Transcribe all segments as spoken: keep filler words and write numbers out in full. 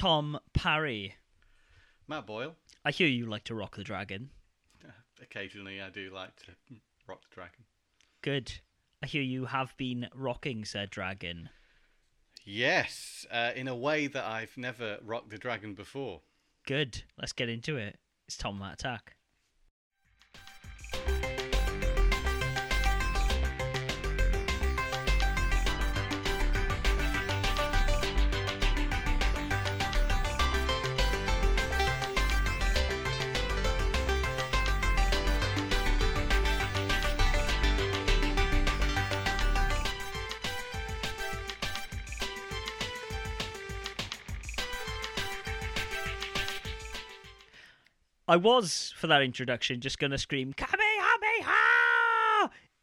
Tom Parry. Matt Boyle. I hear you like to rock the dragon. Occasionally I do like to rock the dragon. Good. I hear you have been rocking said dragon. Yes, uh, in a way that I've never rocked the dragon before. Good. Let's get into it. It's Tom Matt Attack. I was, for that introduction, just going to scream, Kamehameha!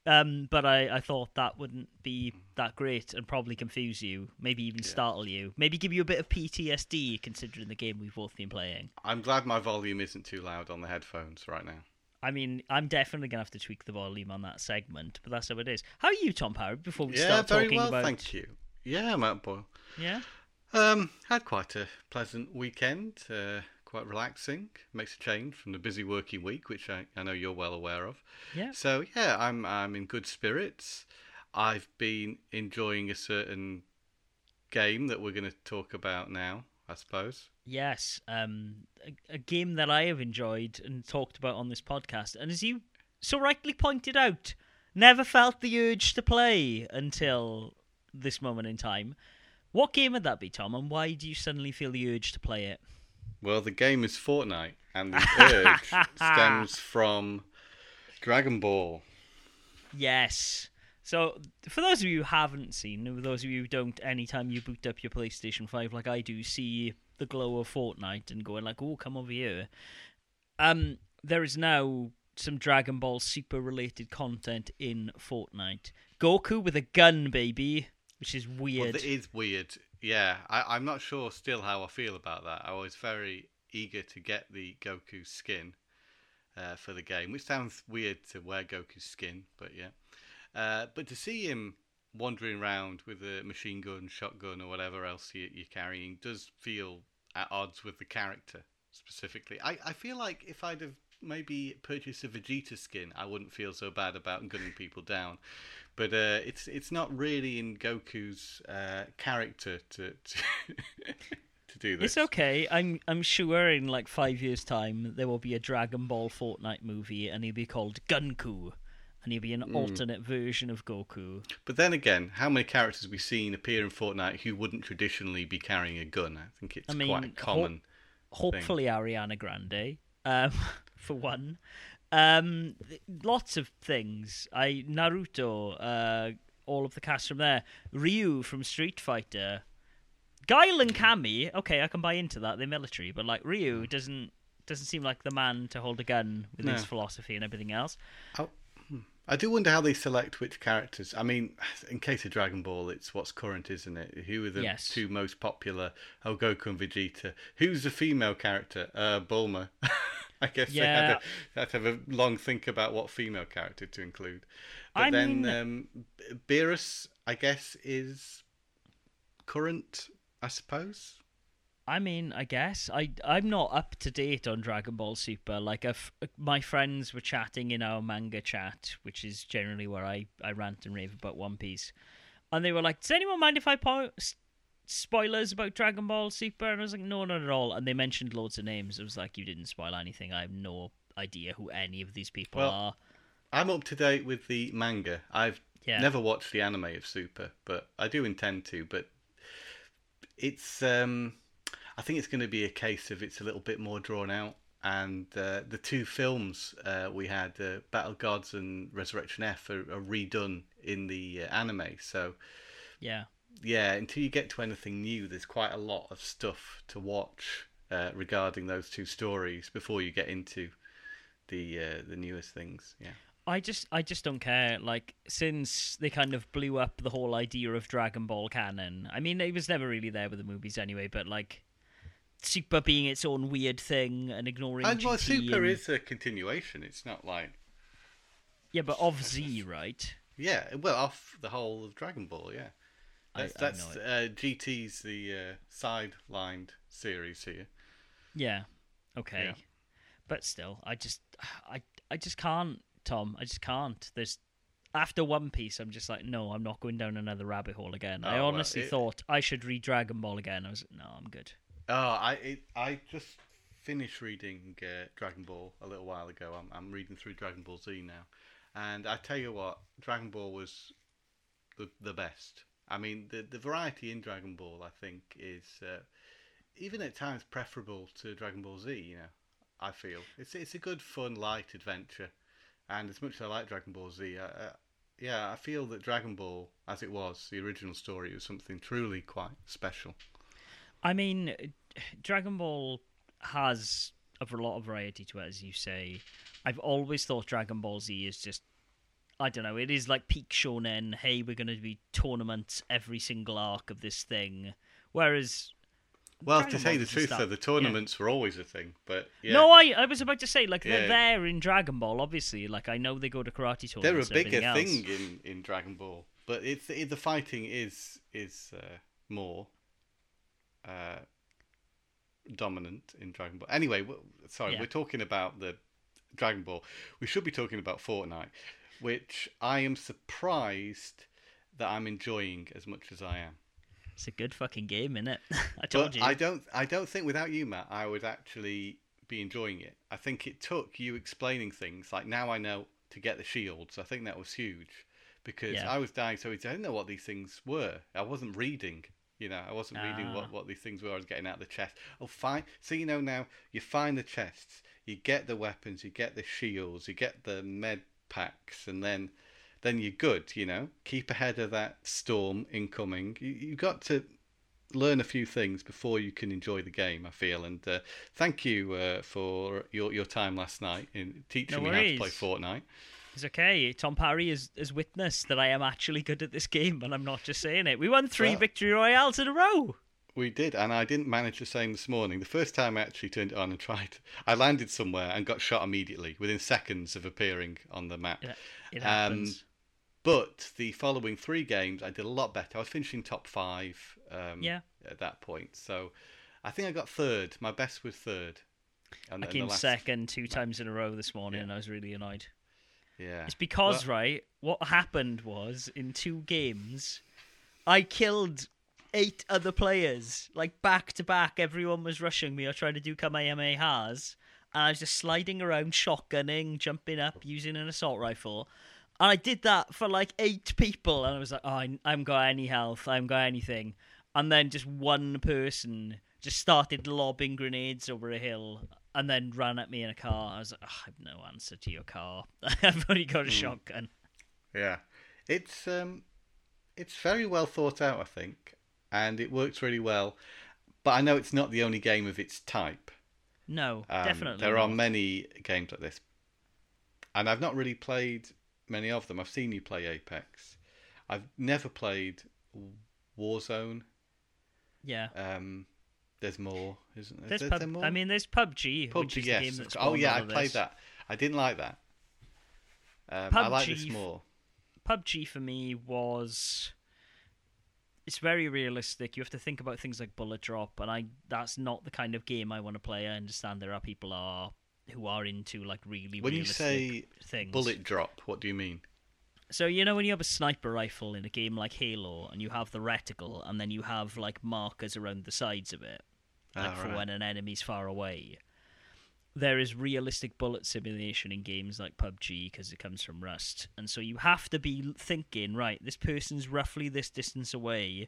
Um, but I, I thought that wouldn't be that great and probably confuse you, maybe even yeah. startle you, maybe give you a bit of P T S D considering the game we've both been playing. I'm glad my volume isn't too loud on the headphones right now. I mean, I'm definitely going to have to tweak the volume on that segment, but that's how it is. How are you, Tom Howard, before we yeah, start talking well, about... Yeah, very well, thank you. Yeah, Matt Boyle. Yeah? Um, had quite a pleasant weekend, uh... quite relaxing, makes a change from the busy working week, which I, I know you're well aware of. Yeah. So yeah, I'm I'm in good spirits. I've been enjoying a certain game that we're going to talk about now, I suppose. Yes, um, a, a game that I have enjoyed and talked about on this podcast, and as you so rightly pointed out, never felt the urge to play until this moment in time. What game would that be, Tom, and why do you suddenly feel the urge to play it? Well, the game is Fortnite, and the urge stems from Dragon Ball. Yes. So, for those of you who haven't seen, for those of you who don't, anytime you boot up your PlayStation five like I do, see the glow of Fortnite and going like, oh, come over here. Um, there is now some Dragon Ball Super-related content in Fortnite. Goku with a gun, baby, which is weird. Well, it is weird. Yeah, I, I'm not sure still how I feel about that. I was very eager to get the Goku skin uh, for the game, which sounds weird to wear Goku's skin, but yeah. Uh, but to see him wandering around with a machine gun, shotgun, or whatever else you, you're carrying does feel at odds with the character specifically. I, I feel like if I'd have maybe purchased a Vegeta skin, I wouldn't feel so bad about gunning people down. But uh, it's it's not really in Goku's uh, character to to, to do this. It's okay. I'm I'm sure in like five years' time there will be a Dragon Ball Fortnite movie, and he'll be called Gunku, and he'll be an mm. alternate version of Goku. But then again, how many characters we've seen appear in Fortnite who wouldn't traditionally be carrying a gun? I think it's I mean, quite a common. Ho- hopefully, thing. Ariana Grande, um, for one. Um, lots of things. I Naruto, uh, all of the cast from there. Ryu from Street Fighter. Guile and Kami. Okay, I can buy into that. They're military, but like Ryu doesn't doesn't seem like the man to hold a gun with no. his philosophy and everything else. I, I do wonder how they select which characters. I mean, in case of Dragon Ball, it's what's current, isn't it? Who are the yes. two most popular? Oh, Goku and Vegeta. Who's the female character? Uh, Bulma. I guess yeah. they had, a, they had to have a long think about what female character to include. But I then mean... um, Beerus, I guess, is current, I suppose? I mean, I guess. I, I'm not up to date on Dragon Ball Super. Like, a f- my friends were chatting in our manga chat, which is generally where I, I rant and rave about One Piece. And they were like, does anyone mind if I post spoilers about Dragon Ball Super? And I was like, no, not at all. And they mentioned loads of names. I was like, you didn't spoil anything. I have no idea who any of these people well, are. I'm up to date with the manga. I've yeah. never watched the anime of Super, but I do intend to. But it's, um, I think it's going to be a case of it's a little bit more drawn out. And uh, the two films uh, we had, uh, Battle Gods and Resurrection F, are, are redone in the uh, anime. So yeah. Yeah, until you get to anything new, there's quite a lot of stuff to watch uh, regarding those two stories before you get into the uh, the newest things. Yeah, I just I just don't care. Like, since they kind of blew up the whole idea of Dragon Ball canon. I mean, it was never really there with the movies anyway. But like, Super being its own weird thing and ignoring. And well, Super and... is a continuation. It's not like yeah, but of Z, right? Yeah, well, off the whole of Dragon Ball, yeah. That's, I, that's I uh, G T's the uh, sidelined series here. Yeah. Okay. Yeah. But still, I just, I, I just can't, Tom. I just can't. There's after One Piece, I'm just like, no, I'm not going down another rabbit hole again. Oh, I honestly well, it... thought I should read Dragon Ball again. I was like, no, I'm good. Oh, I, it, I just finished reading uh, Dragon Ball a little while ago. I'm, I'm reading through Dragon Ball Z now, and I tell you what, Dragon Ball was the the best. I mean, the the variety in Dragon Ball, I think, is uh, even at times preferable to Dragon Ball Z. You know, I feel it's it's a good, fun, light adventure. And as much as I like Dragon Ball Z, I, uh, yeah, I feel that Dragon Ball, as it was, the original story, was something truly quite special. I mean, Dragon Ball has a lot of variety to it, as you say. I've always thought Dragon Ball Z is just, I don't know, it is like peak shonen. Hey, we're going to be tournaments every single arc of this thing. Whereas... Well, Dragon to say Ball the truth, though, the tournaments yeah. were always a thing, but yeah. No, I, I was about to say, like, they're yeah. there in Dragon Ball, obviously. Like, I know they go to karate tournaments. They're a bigger thing in, in Dragon Ball, but it's it, the fighting is is uh, more uh, dominant in Dragon Ball. Anyway, we're, sorry, yeah. we're talking about the Dragon Ball. We should be talking about Fortnite, which I am surprised that I'm enjoying as much as I am. It's a good fucking game, innit? I told but you. I don't. I don't think without you, Matt, I would actually be enjoying it. I think it took you explaining things. Like now, I know to get the shields. I think that was huge because yeah. I was dying. So I didn't know what these things were. I wasn't reading. You know, I wasn't ah. reading what, what these things were. I was getting out the chest. Oh, fine. So you know now, you find the chests, you get the weapons, you get the shields, you get the med packs, and then. Then you're good, you know. Keep ahead of that storm incoming. You, you've got to learn a few things before you can enjoy the game, I feel. And uh, thank you uh, for your, your time last night in teaching no me how to play Fortnite. It's okay. Tom Parry has, has witnessed that I am actually good at this game, and I'm not just saying it. We won three well, victory royales in a row. We did, and I didn't manage the same this morning. The first time I actually turned it on and tried, I landed somewhere and got shot immediately, within seconds of appearing on the map. It, it happens. Um, But the following three games, I did a lot better. I was finishing top five um, yeah. at that point. So I think I got third. My best was third. And, I came and last... second two times in a row this morning, yeah. and I was really annoyed. Yeah, It's because, well, right, what happened was, in two games, I killed eight other players. Like, back to back, everyone was rushing me or trying to do Kamehamehas. And I was just sliding around, shotgunning, jumping up, using an assault rifle. And I did that for like eight people, and I was like, oh, I haven't got any health, I haven't got anything. And then just one person just started lobbing grenades over a hill and then ran at me in a car. I was like, oh, I have no answer to your car. I've only got a shotgun. Yeah. It's um, it's very well thought out, I think, and it works really well. But I know it's not the only game of its type. No, um, definitely. There are many games like this. And I've not really played... many of them. I've seen you play Apex. I've never played Warzone. Yeah. Um. There's more, isn't there? There's there, pub- there more? I mean, there's P U B G. P U B G, which is yes. The game that's oh, yeah, I played this. that. I didn't like that. Um, P U B G, I like this more. P U B G for me was... It's very realistic. You have to think about things like bullet drop, and I that's not the kind of game I want to play. I understand there are people are... who are into like really when realistic you say things. Bullet drop, what do you mean? So you know when you have a sniper rifle in a game like Halo and you have the reticle and then you have like markers around the sides of it, like oh, for right. when an enemy's far away. There is realistic bullet simulation in games like P U B G because it comes from Rust, and so you have to be thinking, right, this person's roughly this distance away.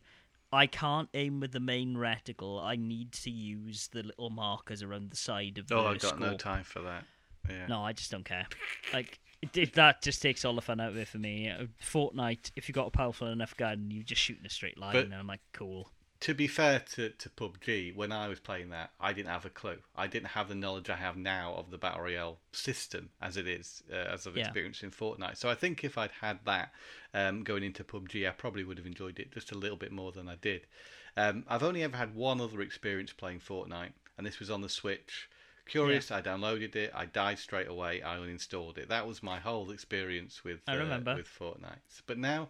I can't aim with the main reticle. I need to use the little markers around the side of the. Oh, I've got scope. No time for that. Yeah. No, I just don't care. Like it, that just takes all the fun out of it for me. Fortnite, if you've got a powerful enough gun, you just shoot in a straight line, but and I'm like, cool. To be fair to, to P U B G, when I was playing that, I didn't have a clue. I didn't have the knowledge I have now of the Battle Royale system as it is, uh, as I've yeah. experienced in Fortnite. So I think if I'd had that um, going into P U B G, I probably would have enjoyed it just a little bit more than I did. Um, I've only ever had one other experience playing Fortnite, and this was on the Switch. Curious, yeah. I downloaded it, I died straight away, I uninstalled it. That was my whole experience with, uh, I remember. with Fortnite. But now...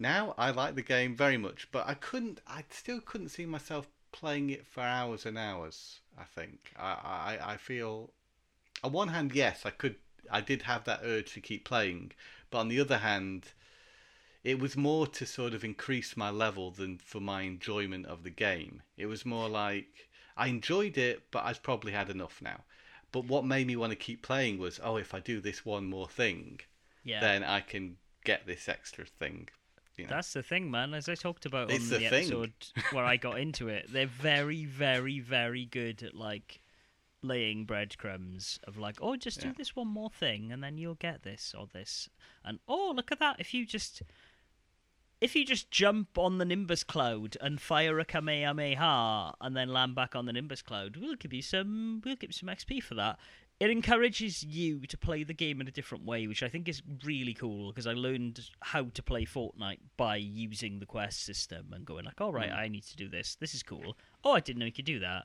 Now I like the game very much, but I couldn't. I still couldn't see myself playing it for hours and hours. I think I, I, I feel. On one hand, yes, I could. I did have that urge to keep playing, but on the other hand, it was more to sort of increase my level than for my enjoyment of the game. It was more like I enjoyed it, but I've probably had enough now. But what made me want to keep playing was, oh, if I do this one more thing, yeah, then I can get this extra thing. You know? That's the thing, man. As I talked about it's on the, the episode where I got into it, they're very, very, very good at like laying breadcrumbs of like, oh, just do yeah. this one more thing, and then you'll get this or this, and oh, look at that! If you just If you just jump on the Nimbus Cloud and fire a Kamehameha and then land back on the Nimbus Cloud, we'll give you some we'll give you some X P for that. It encourages you to play the game in a different way, which I think is really cool, because I learned how to play Fortnite by using the quest system and going like, all right, mm. I need to do this. This is cool. Oh, I didn't know you could do that.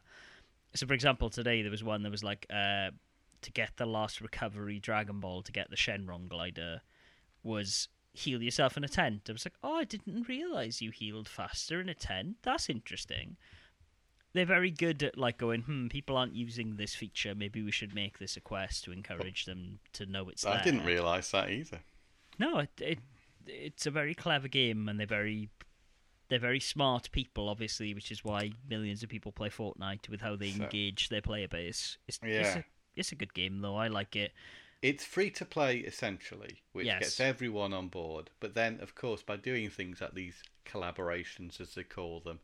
So, for example, today there was one that was like, uh, to get the last recovery Dragon Ball, to get the Shenron glider, was... heal yourself in a tent. I was like, oh, I didn't realise you healed faster in a tent. That's interesting. They're very good at like going, hmm, people aren't using this feature. Maybe we should make this a quest to encourage them to know it's I there. I didn't realise that either. No, it, it it's a very clever game, and they're very they're very smart people, obviously, which is why millions of people play Fortnite, with how they so, engage their player base. It's, yeah. it's, a, it's a good game, though. I like it. It's free to play, essentially, which yes. gets everyone on board. But then, of course, by doing things like these collaborations, as they call them,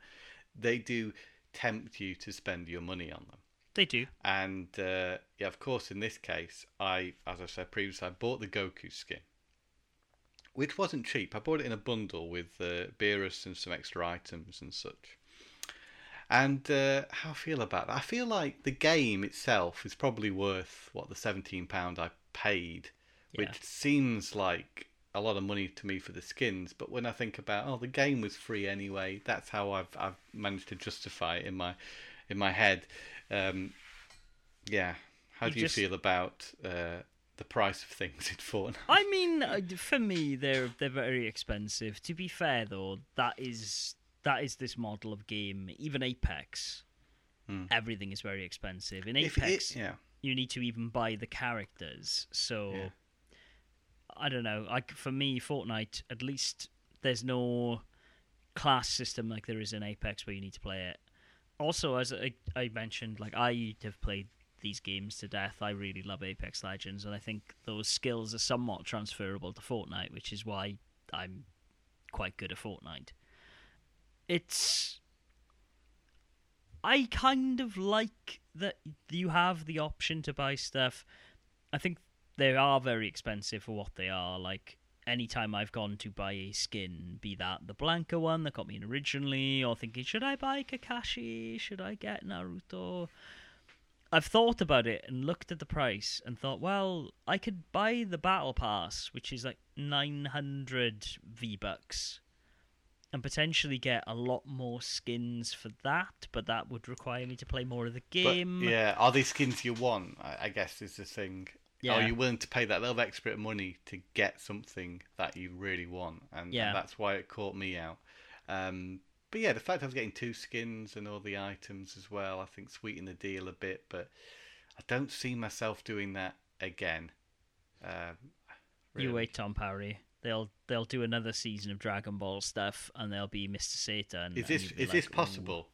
they do tempt you to spend your money on them. They do. And, uh, yeah, of course, in this case, I, as I said previously, I bought the Goku skin, which wasn't cheap. I bought it in a bundle with uh, Beerus and some extra items and such. And uh, how I feel about that? I feel like the game itself is probably worth, what, the seventeen pounds I paid, yeah. which seems like a lot of money to me for the skins. But when I think about, oh, the game was free anyway, that's how I've I've managed to justify it in my in my head. Um, yeah, how you do just... you feel about uh, the price of things in Fortnite? I mean, for me, they're they're very expensive. To be fair, though, that is that is this model of game. Even Apex, mm. everything is very expensive. In Apex, it, yeah. you need to even buy the characters. So, yeah. I don't know. Like for me, Fortnite, at least there's no class system like there is in Apex where you need to play it. Also, as I, I mentioned, like I have played these games to death. I really love Apex Legends, and I think those skills are somewhat transferable to Fortnite, which is why I'm quite good at Fortnite. It's... I kind of like that you have the option to buy stuff. I think they are very expensive for what they are. Like, anytime I've gone to buy a skin, be that the Blanca one that got me in originally, or thinking, should I buy Kakashi? Should I get Naruto? I've thought about it and looked at the price and thought, well, I could buy the Battle Pass, which is like nine hundred V-Bucks. And potentially get a lot more skins for that, but that would require me to play more of the game. But, yeah, are they skins you want, I guess, is the thing. Yeah. Are you willing to pay that little extra money to get something that you really want? And, yeah. and that's why it caught me out. Um, but yeah, the fact I was getting two skins and all the items as well, I think sweetened the deal a bit, but I don't see myself doing that again. Um, really. You wait, Tom Parry. They'll they'll do another season of Dragon Ball stuff, and they'll be Mister Satan. Is this is like, this possible?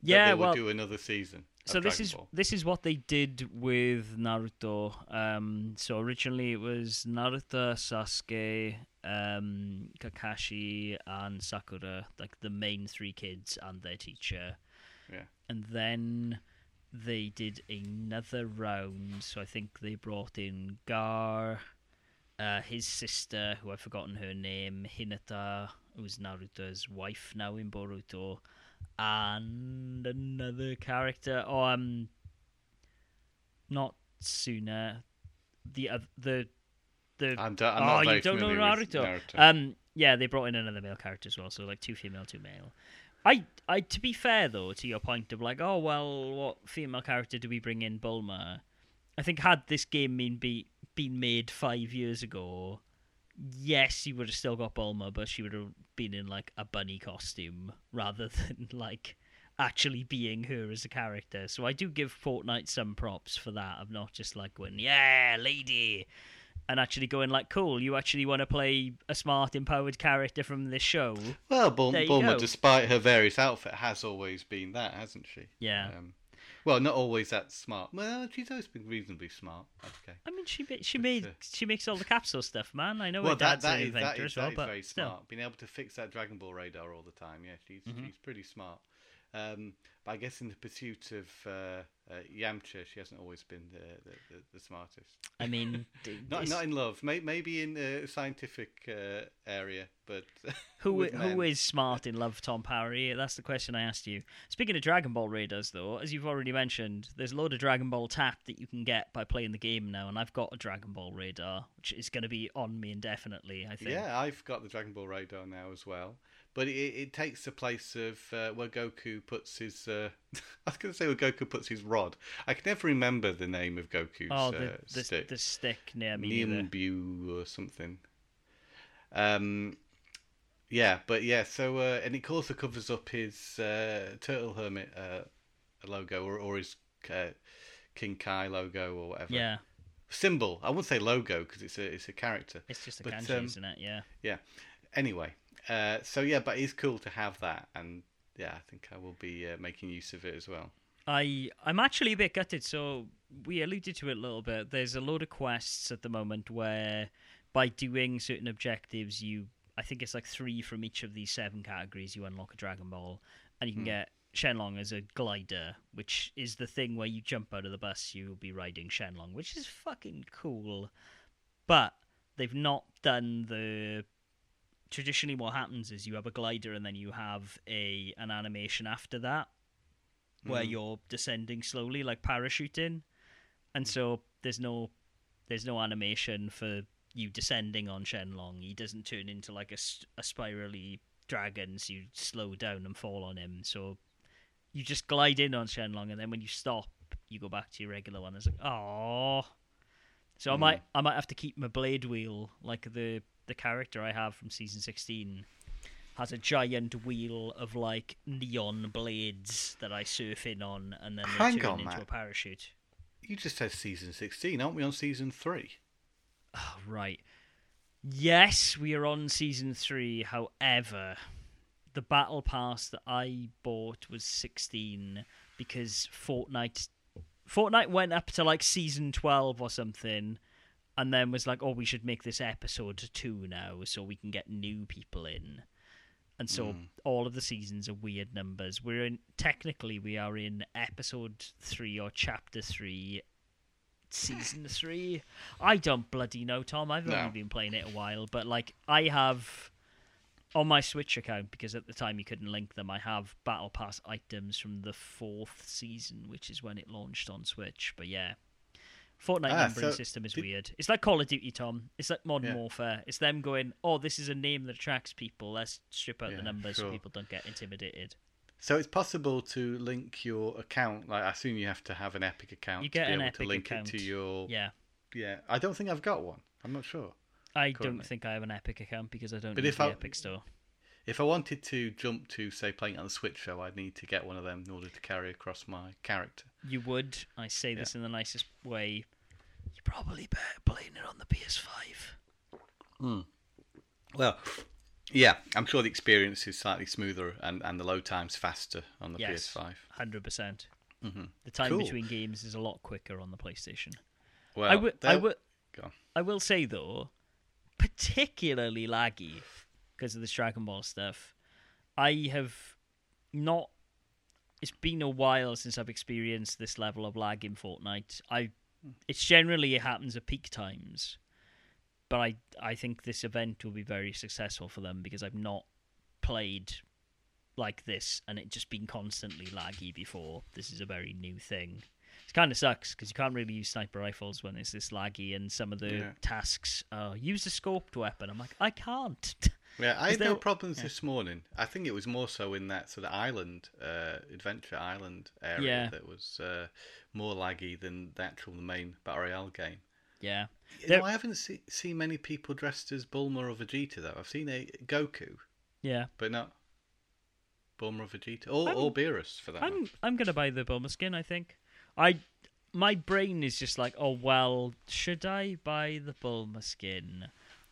Yeah, that they well, will do another season. Of so this Dragon is Ball? This is what they did with Naruto. Um, so originally it was Naruto, Sasuke, um, Kakashi, and Sakura, like the main three kids and their teacher. Yeah, and then they did another round. So I think they brought in Gar. Uh, his sister, who I've forgotten her name, Hinata, who's Naruto's wife now in Boruto, and another character. Oh, um, not Tsuna. The uh, the the. I'm, do- I'm oh, not very familiar with Naruto. you don't know Naruto. Um, yeah, they brought in another male character as well, so like two female, two male. I, I, to be fair though, to your point of like, oh well, what female character do we bring in? Bulma. I think had this game been be, been made five years ago, yes, you would have still got Bulma, but she would have been in, like, a bunny costume rather than, like, actually being her as a character. So I do give Fortnite some props for that, of not just, like, going, yeah, lady, and actually going, like, cool, you actually want to play a smart, empowered character from this show. Well, Bul- Bulma, go. despite her various outfit, has always been that, hasn't she? Yeah. Um... Well, not always that smart. Well, she's always been reasonably smart. Okay. I mean, she she but, made uh, she makes all the capsule stuff, man. I know well, her dad's that, that an is, inventor that is, as well, that is but very still. smart. Being able to fix that Dragon Ball radar all the time, yeah, she's mm-hmm. she's pretty smart. Um, but I guess in the pursuit of uh, uh, Yamcha, she hasn't always been the the, the, the smartest. I mean, not not in love, maybe, maybe in the scientific uh, area, but who who is smart in love, Tom Parry? That's the question I asked you. Speaking of Dragon Ball raiders, though, as you've already mentioned, there's a load of Dragon Ball Tap that you can get by playing the game now, and I've got a Dragon Ball radar, which is going to be on me indefinitely, I think. Yeah, I've got the Dragon Ball radar now as well. But it, it takes the place of uh, where Goku puts his... Uh, I was going to say where Goku puts his rod. I can never remember the name of Goku's oh, the, uh, the, stick. the stick near me. Nimbu or something. Um, yeah, but yeah, so... Uh, and it also covers up his uh, Turtle Hermit uh, logo or, or his uh, King Kai logo or whatever. Yeah. Symbol. I wouldn't say logo because it's a, it's a character. It's just a but, kanji, um, isn't it? Yeah. Yeah. Anyway... Uh, so yeah, but it's cool to have that, and yeah, I think I will be uh, making use of it as well. I I'm actually a bit gutted. So we alluded to it a little bit. There's a load of quests at the moment where, by doing certain objectives, you I think it's like three from each of these seven categories, you unlock a Dragon Ball, and you can hmm. get Shenlong as a glider, which is the thing where you jump out of the bus, you'll be riding Shenlong, which is fucking cool. But they've not done the Traditionally, what happens is you have a glider and then you have a an animation after that where mm. you're descending slowly, like parachuting. And mm. so there's no there's no animation for you descending on Shenlong. He doesn't turn into like a, a spirally dragon, so you slow down and fall on him. So you just glide in on Shenlong, and then when you stop, you go back to your regular one. It's like, aww. So mm. I might I might have to keep my blade wheel, like the... The character I have from season sixteen has a giant wheel of like neon blades that I surf in on, and then they turn on, into Matt. a parachute. You just said season sixteen, aren't we on season three? Oh, right. Yes, we are on season three. However, the battle pass that I bought was sixteen because Fortnite Fortnite went up to like season twelve or something. And then was like, oh, we should make this episode two now so we can get new people in. And so mm. all of the seasons are weird numbers. We're in, technically, we are in episode three or chapter three, season three. I don't bloody know, Tom. I've no. only been playing it a while. But, like, I have, on my Switch account, because at the time you couldn't link them, I have Battle Pass items from the fourth season, which is when it launched on Switch. But, yeah. Fortnite ah, numbering so system is did... weird. It's like Call of Duty, Tom. It's like Modern yeah. Warfare. It's them going, oh, this is a name that attracts people. Let's strip out yeah, the numbers sure. so people don't get intimidated. So it's possible to link your account. Like, I assume you have to have an Epic account you get to be an able Epic to link account. it to your... Yeah. Yeah. I don't think I've got one. I'm not sure. I currently. don't think I have an Epic account because I don't but need if the I... Epic store. If I wanted to jump to, say, playing on the Switch, though, I'd need to get one of them in order to carry across my character. You would. I say this yeah. in the nicest way. You're probably better playing it on the P S five. Mm. Well, yeah, I'm sure the experience is slightly smoother and, and the load time's faster on the yes, P S five. one hundred percent. Mm-hmm. The time cool. between games is a lot quicker on the PlayStation. Well, I, w- I, w- go on. I will say, though, particularly laggy. Because of this Dragon Ball stuff, I have not. It's been a while since I've experienced this level of lag in Fortnite. I, it's generally it happens at peak times, but I I think this event will be very successful for them because I've not played like this and it just been constantly laggy before. This is a very new thing. It kind of sucks because you can't really use sniper rifles when it's this laggy, and some of the yeah. tasks are use a scoped weapon. I'm like, I can't. Yeah, I had no problems yeah. this morning. I think it was more so in that sort of island, uh, Adventure Island area yeah. that was uh, more laggy than the actual main Battle Royale game. Yeah. You know, I haven't see, seen many people dressed as Bulma or Vegeta, though. I've seen a Goku. Yeah. But not Bulma or Vegeta. Or, or Beerus, for that I'm, one. I'm going to buy the Bulma skin, I think. I... My brain is just like, oh, well, should I buy the Bulma skin?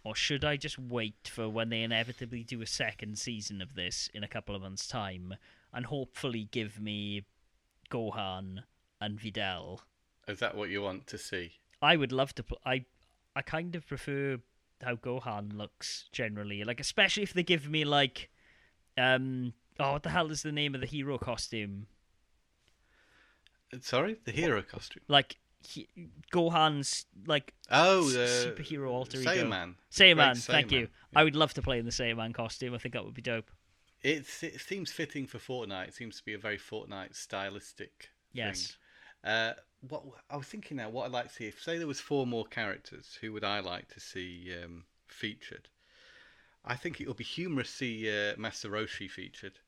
Or should I just wait for when they inevitably do a second season of this in a couple of months' time and hopefully give me Gohan and Videl? Is that what you want to see? I would love to... Pl- I I kind of prefer how Gohan looks, generally. Like, especially if they give me, like... um, oh, what the hell is the name of the hero costume? Sorry, the hero costume. Like he, Gohan's like oh the s- superhero alter ego. Saiyaman. Saiyaman, thank you. Yeah. I would love to play in the Saiyaman costume. I think that would be dope. It, it seems fitting for Fortnite. It seems to be a very Fortnite stylistic yes. thing. Uh, what I was thinking now, what I'd like to see, if say there was four more characters, who would I like to see um, featured? I think it would be humorous to see uh, Master Roshi featured.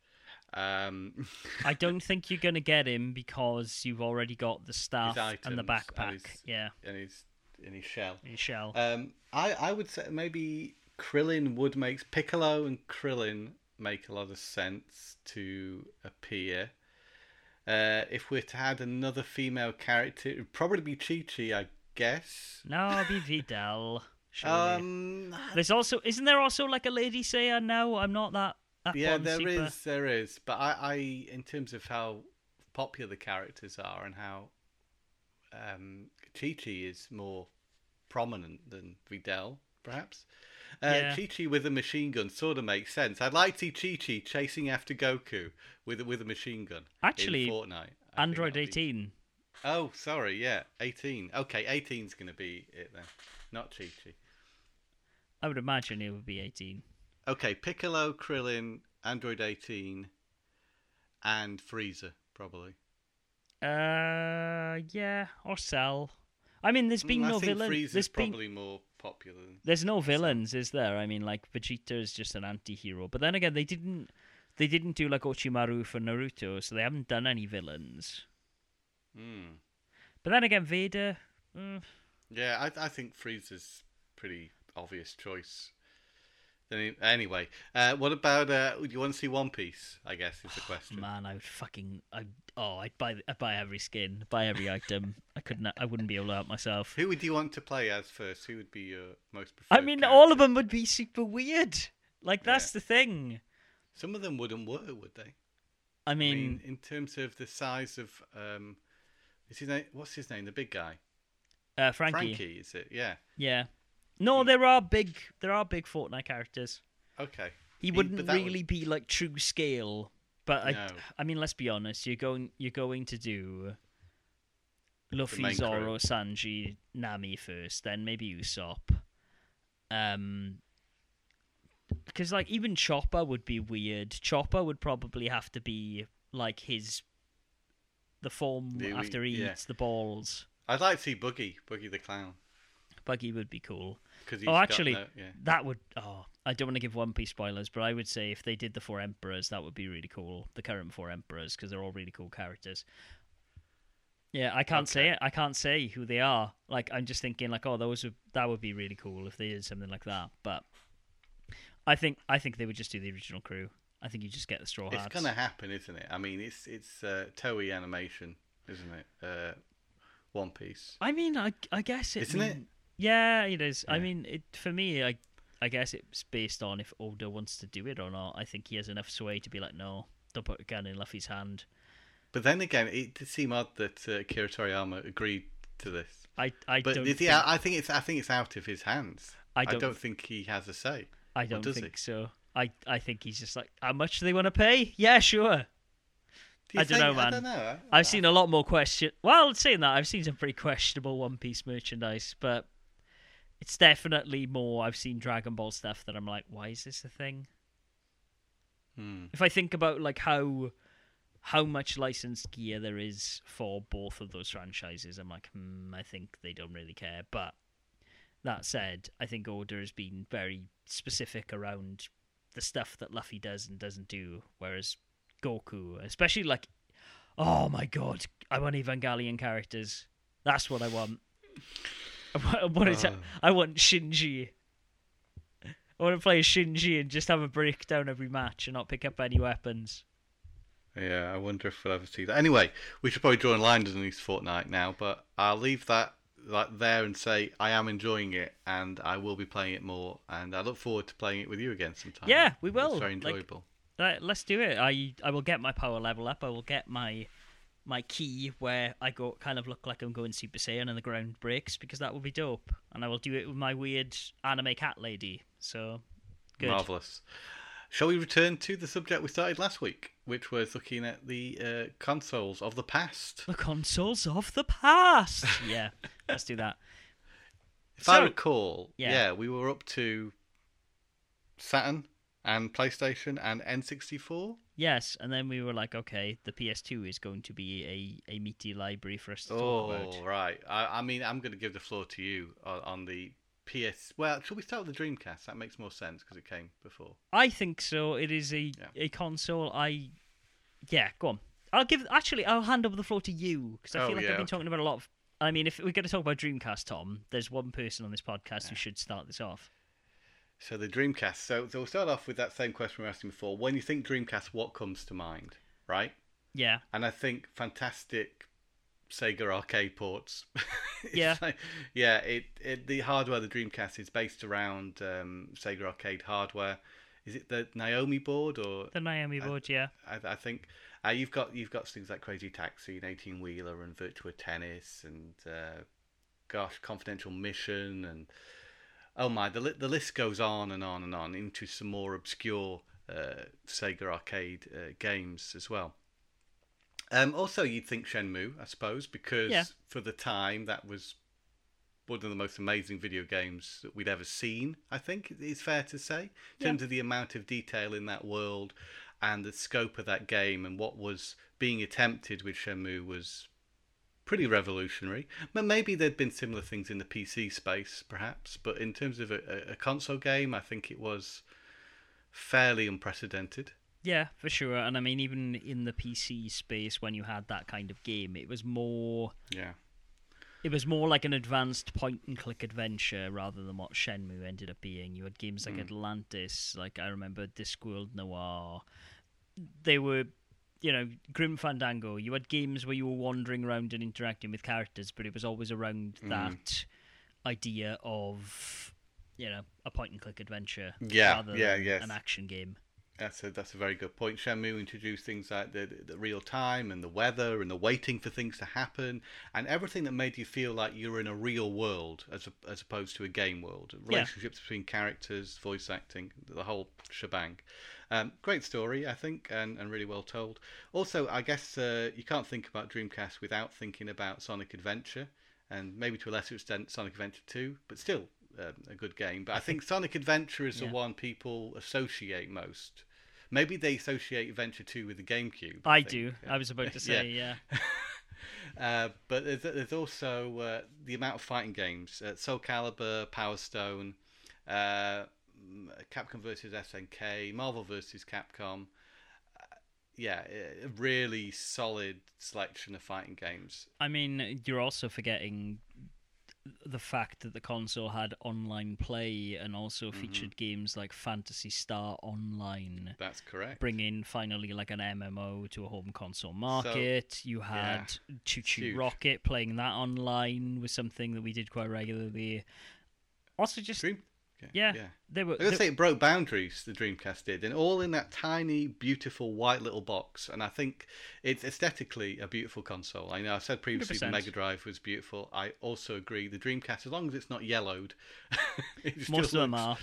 Um, I don't think you're going to get him because you've already got the staff and the backpack. And his, yeah, and his in his shell. In his shell. Um, I I would say maybe Krillin would make Piccolo and Krillin make a lot of sense to appear. Uh, if we're to add another female character, it would probably be Chi-Chi, I guess. No, it'd be Videl. um, There's also isn't there also like a Lady Saiyan now? I'm not that. That yeah, there super. is, there is. But I, I, in terms of how popular the characters are and how um, Chi-Chi is more prominent than Videl, perhaps. Uh, yeah. Chi-Chi with a machine gun sort of makes sense. I'd like to see Chi-Chi chasing after Goku with with a machine gun. Actually, in Fortnite. I Android eighteen. Be... Oh, sorry, yeah, eighteen. Okay, eighteen's going to be it then, not Chi-Chi. I would imagine it would be eighteen. Okay, Piccolo, Krillin, Android eighteen, and Frieza, probably. Uh, yeah, or Cell. I mean, there's been mm, no villains. Frieza's there's probably been... more popular. There's no villains, is there? I mean, like Vegeta is just an anti-hero. But then again, they didn't, they didn't do like Orochimaru for Naruto, so they haven't done any villains. Hmm. But then again, Vader. Mm. Yeah, I I think Frieza's pretty obvious choice. Anyway, uh, what about, uh, do you want to see One Piece, I guess, is the question. Oh, man, I would fucking, I'd, oh, I'd buy I'd buy every skin, buy every item. I couldn't, I wouldn't be able to help myself. Who would you want to play as first? Who would be your most preferred I mean, character? All of them would be super weird. Like, that's yeah. the thing. Some of them wouldn't work, would they? I mean... I mean in terms of the size of, um, is his name, what's his name, the big guy? Uh, Frankie. Frankie, is it? Yeah. Yeah. No, there are big, there are big Fortnite characters. Okay. He wouldn't really would... be like true scale, but no. I, I mean, let's be honest. You're going, you're going to do Luffy, Zoro, Sanji, Nami first, then maybe Usopp. Um, because like even Chopper would be weird. Chopper would probably have to be like his, the form the, after he yeah. eats the balls. I'd like to see Buggy, Buggy the clown. Buggy would be cool. Oh, actually, no, yeah. that would... Oh, I don't want to give One Piece spoilers, but I would say if they did the Four Emperors, that would be really cool. The current Four Emperors, because they're all really cool characters. Yeah, I can't okay. say it. I can't say who they are. Like, I'm just thinking, like, oh, those would, that would be really cool if they did something like that. But I think I think they would just do the original crew. I think you just get the Straw Hats. It's going to happen, isn't it? I mean, it's it's uh, Toei Animation, isn't it? Uh, One Piece. I mean, I, I guess it... Isn't mean, it? Yeah, it is. Yeah. I mean, it, for me, I I guess it's based on if Oda wants to do it or not. I think he has enough sway to be like, no, don't put a gun in Luffy's hand. But then again, it did seem odd that uh, Akira Toriyama agreed to this. I, I but don't think... He, I, think it's, I think it's out of his hands. I don't, I don't think he has a say. I don't think he? so. I, I think he's just like, how much do they want to pay? Yeah, sure. Do I, think, don't know, I don't know, man. I've seen a lot more question. Well, saying that, I've seen some pretty questionable One Piece merchandise, but... It's definitely more, I've seen Dragon Ball stuff that I'm like, why is this a thing? Hmm. If I think about like how how much licensed gear there is for both of those franchises, I'm like, hmm, I think they don't really care. But that said, I think Oda has been very specific around the stuff that Luffy does and doesn't do, whereas Goku, especially like, oh my god, I want Evangelion characters. That's what I want. I want uh, to. I want Shinji. I want to play Shinji and just have a breakdown every match and not pick up any weapons. Yeah, I wonder if we'll ever see that. Anyway, we should probably draw a line underneath Fortnite now, but I'll leave that like there and say I am enjoying it and I will be playing it more, and I look forward to playing it with you again sometime. Yeah, we will. It's very enjoyable. Like, let's do it. I I will get my power level up. I will get my my key where I go kind of look like I'm going Super Saiyan and the ground breaks, because that will be dope. And I will do it with my weird anime cat lady. So, good. Marvellous. Shall we return to the subject we started last week, which was looking at the uh, consoles of the past? The consoles of the past! Yeah, let's do that. If so, I recall, yeah. yeah, we were up to Saturn and PlayStation and N sixty-four. Yes, and then we were like, okay, the P S two is going to be a, a meaty library for us to oh, talk about. Oh, right. I, I mean, I'm going to give the floor to you on, on the... P S. Well, should we start with the Dreamcast? That makes more sense because it came before. I think so. It is a yeah. a console. I yeah. Go on. I'll give. Actually, I'll hand over the floor to you because I oh, feel like yeah, I've been okay. talking about a lot of. I mean, if we're going to talk about Dreamcast, Tom, there's one person on this podcast yeah. who should start this off. So the Dreamcast. So, so we'll start off with that same question we were asking before. When you think Dreamcast, what comes to mind? Right. Yeah. And I think fantastic Sega arcade ports. yeah, like, yeah. It, it the hardware the Dreamcast is based around um, Sega arcade hardware. Is it the Naomi board or the Naomi I, board? Yeah, I, I think uh, you've got you've got things like Crazy Taxi and eighteen Wheeler and Virtua Tennis and uh, gosh, Confidential Mission and oh my, the li- the list goes on and on and on into some more obscure uh, Sega arcade uh, games as well. Um, also, you'd think Shenmue, I suppose, because yeah. for the time, that was one of the most amazing video games that we'd ever seen, I think it's fair to say, in yeah. terms of the amount of detail in that world and the scope of that game, and what was being attempted with Shenmue was pretty revolutionary. But maybe there'd been similar things in the P C space, perhaps, but in terms of a, a console game, I think it was fairly unprecedented. Yeah, for sure. And I mean, even in the P C space, when you had that kind of game, it was more... Yeah. It was more like an advanced point-and-click adventure rather than what Shenmue ended up being. You had games like mm. Atlantis, like I remember Discworld Noir. They were, you know, Grim Fandango. You had games where you were wandering around and interacting with characters, but it was always around mm. that idea of, you know, a point-and-click adventure yeah, rather yeah, than yes. an action game. That's a, that's a very good point. Shenmue introduced things like the, the real time and the weather and the waiting for things to happen and everything that made you feel like you were in a real world as a, as opposed to a game world. Relationships yeah. between characters, voice acting, the whole shebang. Um, great story, I think, and, and really well told. Also, I guess uh, you can't think about Dreamcast without thinking about Sonic Adventure and maybe to a lesser extent Sonic Adventure two, but still um, a good game. But I think Sonic Adventure is yeah. the one people associate most. Maybe they associate Adventure two with the GameCube. I, I do. I was about to say, yeah. yeah. uh, but there's, there's also uh, the amount of fighting games. Uh, Soul Calibur, Power Stone, uh, Capcom versus. S N K, Marvel versus. Capcom. Uh, yeah, a really solid selection of fighting games. I mean, you're also forgetting the fact that the console had online play and also featured mm-hmm. games like Phantasy Star Online. That's correct. Bringing finally like an M M O to a home console market. So, you had yeah, Choo Choo Rocket, playing that online was something that we did quite regularly. Also just... Dream- Yeah, yeah. They were, I was going to say it broke boundaries, the Dreamcast did, and all in that tiny, beautiful, white little box. And I think it's aesthetically a beautiful console. I know I've said previously the Mega Drive was beautiful. I also agree. The Dreamcast, as long as it's not yellowed... it Most of them looks,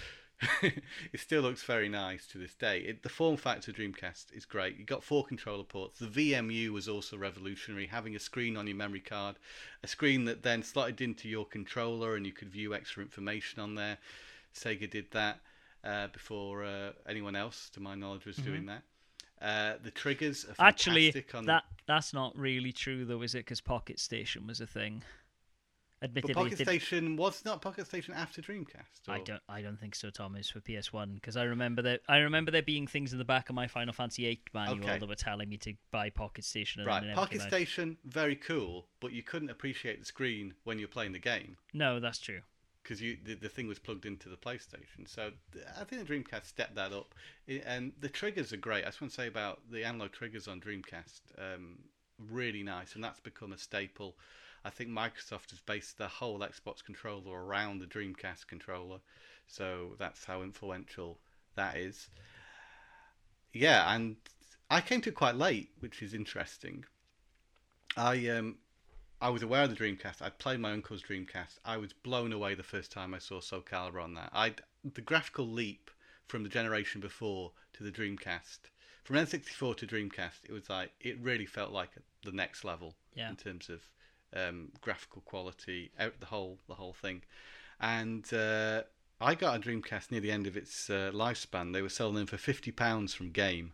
are. it still looks very nice to this day. It, the form factor of Dreamcast is great. You've got four controller ports. The V M U was also revolutionary, having a screen on your memory card, a screen that then slotted into your controller and you could view extra information on there. Sega did that uh, before uh, anyone else, to my knowledge, was doing mm-hmm. that. Uh, the triggers are fantastic. Actually, on that, the... that's not really true, though, is it? Because Pocket Station was a thing. Admittedly, but Pocket Station was not Pocket Station after Dreamcast. Or? I don't, I don't think so, Tom. It's for P S one because I remember that I remember there being things in the back of my Final Fantasy eight manual okay. that were telling me to buy Pocket Station. And right, then Pocket Station, out. Very cool, but you couldn't appreciate the screen when you're playing the game. No, that's true. Because you the, the thing was plugged into the PlayStation, so I think the Dreamcast stepped that up. It, and the triggers are great. I just want to say about the analog triggers on Dreamcast, um, really nice, and that's become a staple. I think Microsoft has based their whole Xbox controller around the Dreamcast controller, so that's how influential that is. Yeah, and I came to it quite late, which is interesting. I um, I was aware of the Dreamcast. I'd played my uncle's Dreamcast. I was blown away the first time I saw Soul Calibur on that. I'd, the graphical leap from the generation before to the Dreamcast, from N sixty-four to Dreamcast, it was like it really felt like the next level yeah. in terms of. Um, graphical quality, the whole the whole thing, and uh, I got a Dreamcast near the end of its uh, lifespan. They were selling them for fifty pounds from Game,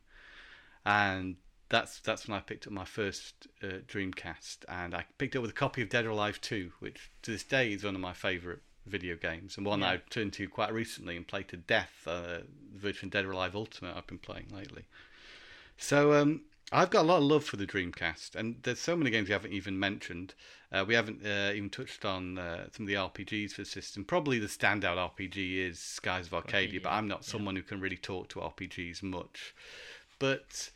and that's that's when I picked up my first uh, Dreamcast, and I picked up with a copy of Dead or Alive two, which to this day is one of my favourite video games, and one yeah. I've turned to quite recently and played to death. Uh, the version Dead or Alive Ultimate I've been playing lately. So. Um, I've got a lot of love for the Dreamcast, and there's so many games we haven't even mentioned. Uh, we haven't uh, even touched on uh, some of the R P Gs for the system. Probably the standout R P G is Skies of Arcadia, but I'm not someone yeah. who can really talk to R P Gs much. But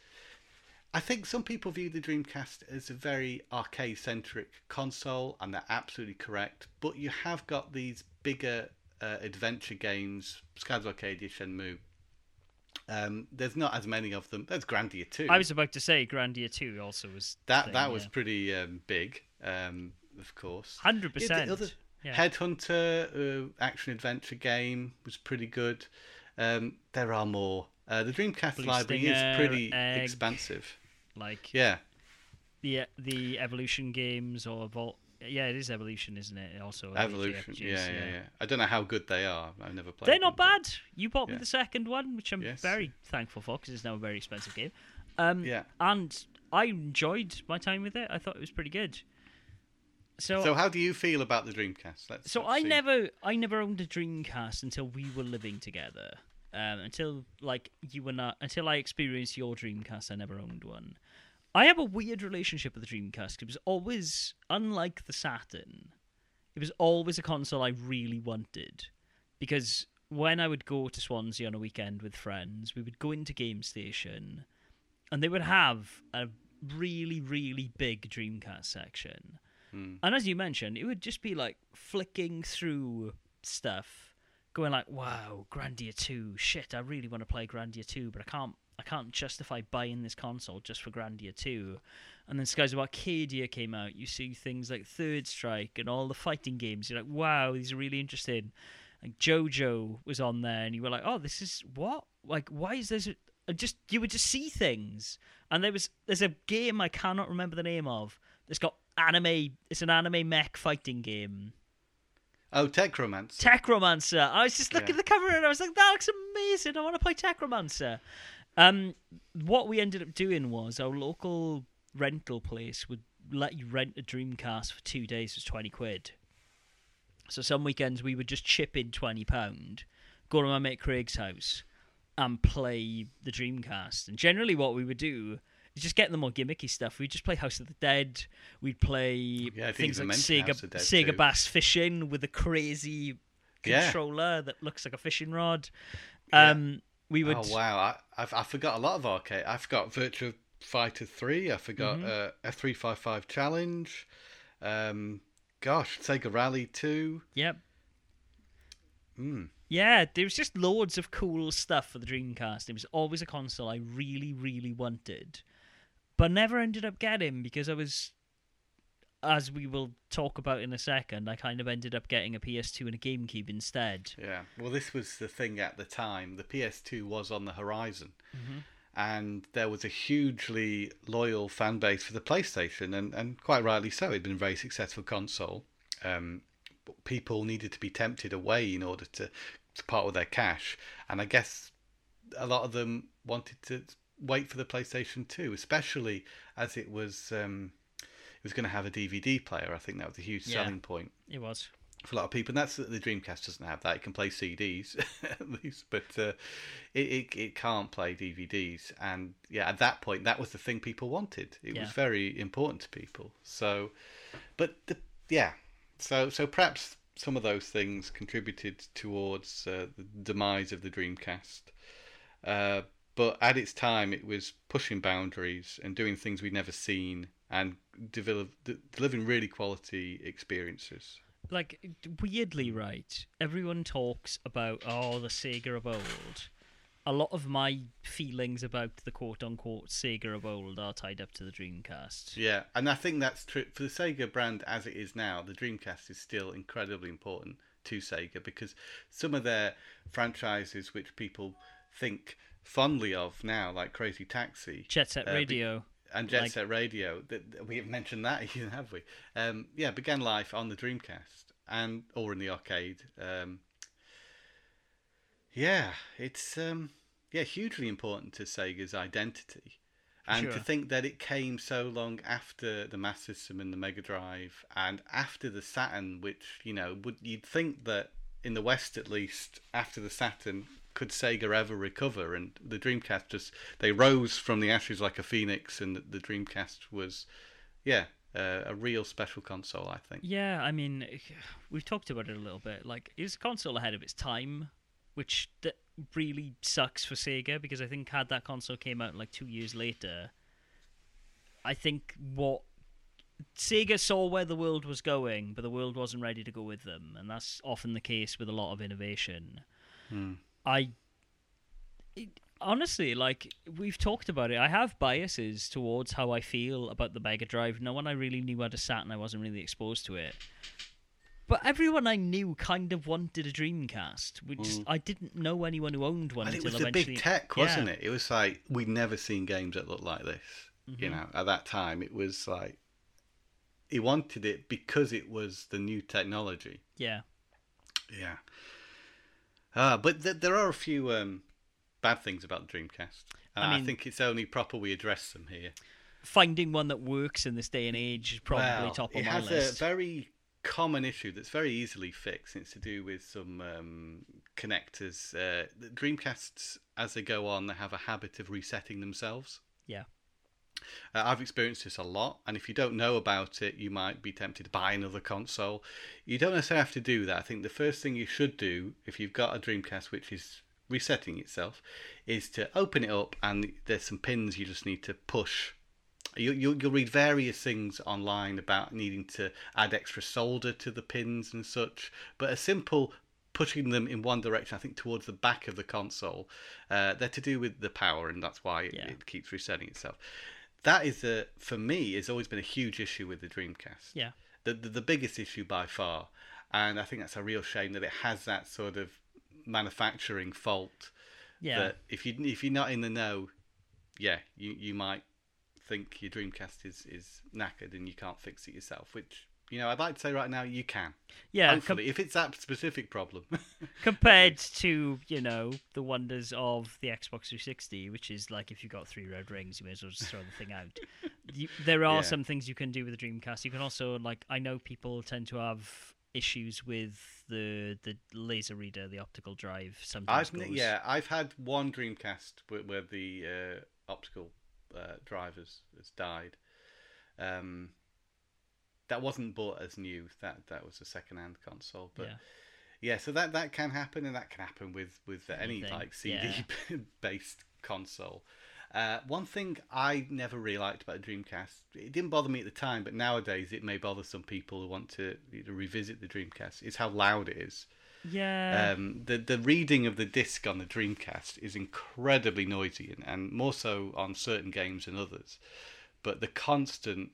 I think some people view the Dreamcast as a very arcade-centric console, and they're absolutely correct. But you have got these bigger uh, adventure games, Skies of Arcadia, Shenmue. Um, there's not as many of them. There's Grandia two. I was about to say Grandia two also was... That thing, that was yeah. pretty um, big, um, of course. one hundred percent. Yeah, the other yeah. Headhunter uh, action-adventure game was pretty good. Um, there are more. Uh, the Dreamcast Blue library Stinger, is pretty egg, expansive. Like yeah. the the Evolution games or... Vol- yeah, it is Evolution, isn't it? Also, Evolution, F Gs, yeah, yeah, yeah. I don't know how good they are. I've never played. They're not them, bad. You bought yeah. me the second one, which I'm yes. very thankful for because it's now a very expensive game. Um, yeah. And I enjoyed my time with it. I thought it was pretty good. So, so how do you feel about the Dreamcast? Let's, so let's I see. never, I never owned a Dreamcast until we were living together. Um, until like you were not, until I experienced your Dreamcast, I never owned one. I have a weird relationship with the Dreamcast. It was always, unlike the Saturn, it was always a console I really wanted. Because when I would go to Swansea on a weekend with friends, we would go into Game Station, and they would have a really, really big Dreamcast section. Mm. And as you mentioned, it would just be like flicking through stuff, going like, wow, Grandia two, shit, I really want to play Grandia two, but I can't. I can't justify buying this console just for Grandia two. And then Skies of Arcadia came out. You see things like Third Strike and all the fighting games. You're like, wow, these are really interesting. Like JoJo was on there, and you were like, oh, this is what? Like, why is this? A... Just you would just see things. And there was there's a game I cannot remember the name of. It's got anime. It's an anime mech fighting game. Oh, TechRomancer. TechRomancer. I was just looking yeah. at the cover, and I was like, that looks amazing. I want to play TechRomancer. Um, what we ended up doing was our local rental place would let you rent a Dreamcast for two days. It was twenty quid. So some weekends we would just chip in twenty pound, go to my mate Craig's house and play the Dreamcast. And generally what we would do is just get the more gimmicky stuff. We'd just play House of the Dead. We'd play yeah, things like Sega, Sega Bass Fishing with a crazy controller yeah. that looks like a fishing rod. Um, yeah. We would... Oh, wow. I, I I forgot a lot of arcade. I forgot Virtua Fighter three. I forgot mm-hmm. uh, F three fifty-five Challenge. Um, gosh, Sega Rally two. Yep. Mm. Yeah, there was just loads of cool stuff for the Dreamcast. It was always a console I really, really wanted, but never ended up getting because I was, as we will talk about in a second, I kind of ended up getting a P S two and a GameCube instead. Yeah, well, this was the thing at the time. The P S two was on the horizon, mm-hmm. and there was a hugely loyal fan base for the PlayStation, and, and quite rightly so. It had been a very successful console. Um, but people needed to be tempted away in order to, to part with their cash, and I guess a lot of them wanted to wait for the PlayStation two, especially as it was... Um, was going to have a D V D player. I think that was a huge yeah, selling point. It was. For a lot of people, and that's the Dreamcast doesn't have that. It can play C Ds at least, but uh, it, it it can't play D V Ds. And yeah, at that point, that was the thing people wanted. It yeah. was very important to people. So, but the, yeah, so so perhaps some of those things contributed towards uh, the demise of the Dreamcast. Uh, but at its time, it was pushing boundaries and doing things we'd never seen, and develop, de- delivering really quality experiences. Like, weirdly, right, everyone talks about, oh, the Sega of old. A lot of my feelings about the quote-unquote Sega of old are tied up to the Dreamcast. Yeah, and I think that's true. For the Sega brand as it is now, the Dreamcast is still incredibly important to Sega, because some of their franchises which people think fondly of now, like Crazy Taxi... Jet Set uh, Radio... Be- And Jet like, Set Radio, we have mentioned that, even, have we? Um, yeah, began life on the Dreamcast and or in the arcade. Um, yeah, it's um, yeah hugely important to Sega's identity, and sure. to think that it came so long after the Master System and the Mega Drive, and after the Saturn, which you know would you'd think that in the West at least after the Saturn. Could Sega ever recover? And the Dreamcast just, they rose from the ashes like a phoenix, and the Dreamcast was, yeah, uh, a real special console, I think. Yeah, I mean, we've talked about it a little bit. Like, it was a console ahead of its time, which th- really sucks for Sega, because I think had that console came out like two years later, I think what Sega saw where the world was going, but the world wasn't ready to go with them, and that's often the case with a lot of innovation. Hmm. I it, honestly, like, we've talked about it. I have biases towards how I feel about the Mega Drive. No one I really knew had a Saturn. I wasn't really exposed to it. But everyone I knew kind of wanted a Dreamcast. We just, mm. I didn't know anyone who owned one. And until it was eventually, the big tech, wasn't yeah. it? It was like, we'd never seen games that looked like this. Mm-hmm. You know, at that time, it was like, he wanted it because it was the new technology. Yeah. Yeah. Ah, but th- there are a few um, bad things about the Dreamcast. And I mean, I think it's only proper we address them here. Finding one that works in this day and age is probably well, top of my list. It has a very common issue that's very easily fixed. It's to do with some um, connectors. Uh, the Dreamcasts, as they go on, they have a habit of resetting themselves. Yeah. Uh, I've experienced this a lot, and if you don't know about it, you might be tempted to buy another console. You don't necessarily have to do that. I think the first thing you should do, if you've got a Dreamcast which is resetting itself, is to open it up, and there's some pins you just need to push. You, you, you'll read various things online about needing to add extra solder to the pins and such, but a simple pushing them in one direction, I think, towards the back of the console, uh, they're to do with the power, and that's why it, yeah. it keeps resetting itself. That is, a, for me, has always been a huge issue with the Dreamcast. Yeah. The, the the biggest issue by far. And I think that's a real shame that it has that sort of manufacturing fault. Yeah. That if, you, if you're not in the know, yeah, you, you might think your Dreamcast is, is knackered and you can't fix it yourself, which, you know, I'd like to say right now, you can. Yeah. Hopefully, com- if it's that specific problem. Compared to, you know, the wonders of the Xbox three sixty, which is like, if you've got three red rings, you may as well just throw the thing out. You, there are yeah. some things you can do with the Dreamcast. You can also, like, I know people tend to have issues with the the laser reader, the optical drive. Sometimes I've, Yeah, I've had one Dreamcast where, where the uh, optical uh, drive has, has died. Um... That wasn't bought as new. That that was a second-hand console. But yeah, yeah so that, that can happen, and that can happen with, with any like C D-based yeah. console. Uh, one thing I never really liked about the Dreamcast, it didn't bother me at the time, but nowadays it may bother some people who want to, you know, revisit the Dreamcast, is how loud it is. Yeah. Um, the the reading of the disc on the Dreamcast is incredibly noisy, and, and more so on certain games than others. But the constant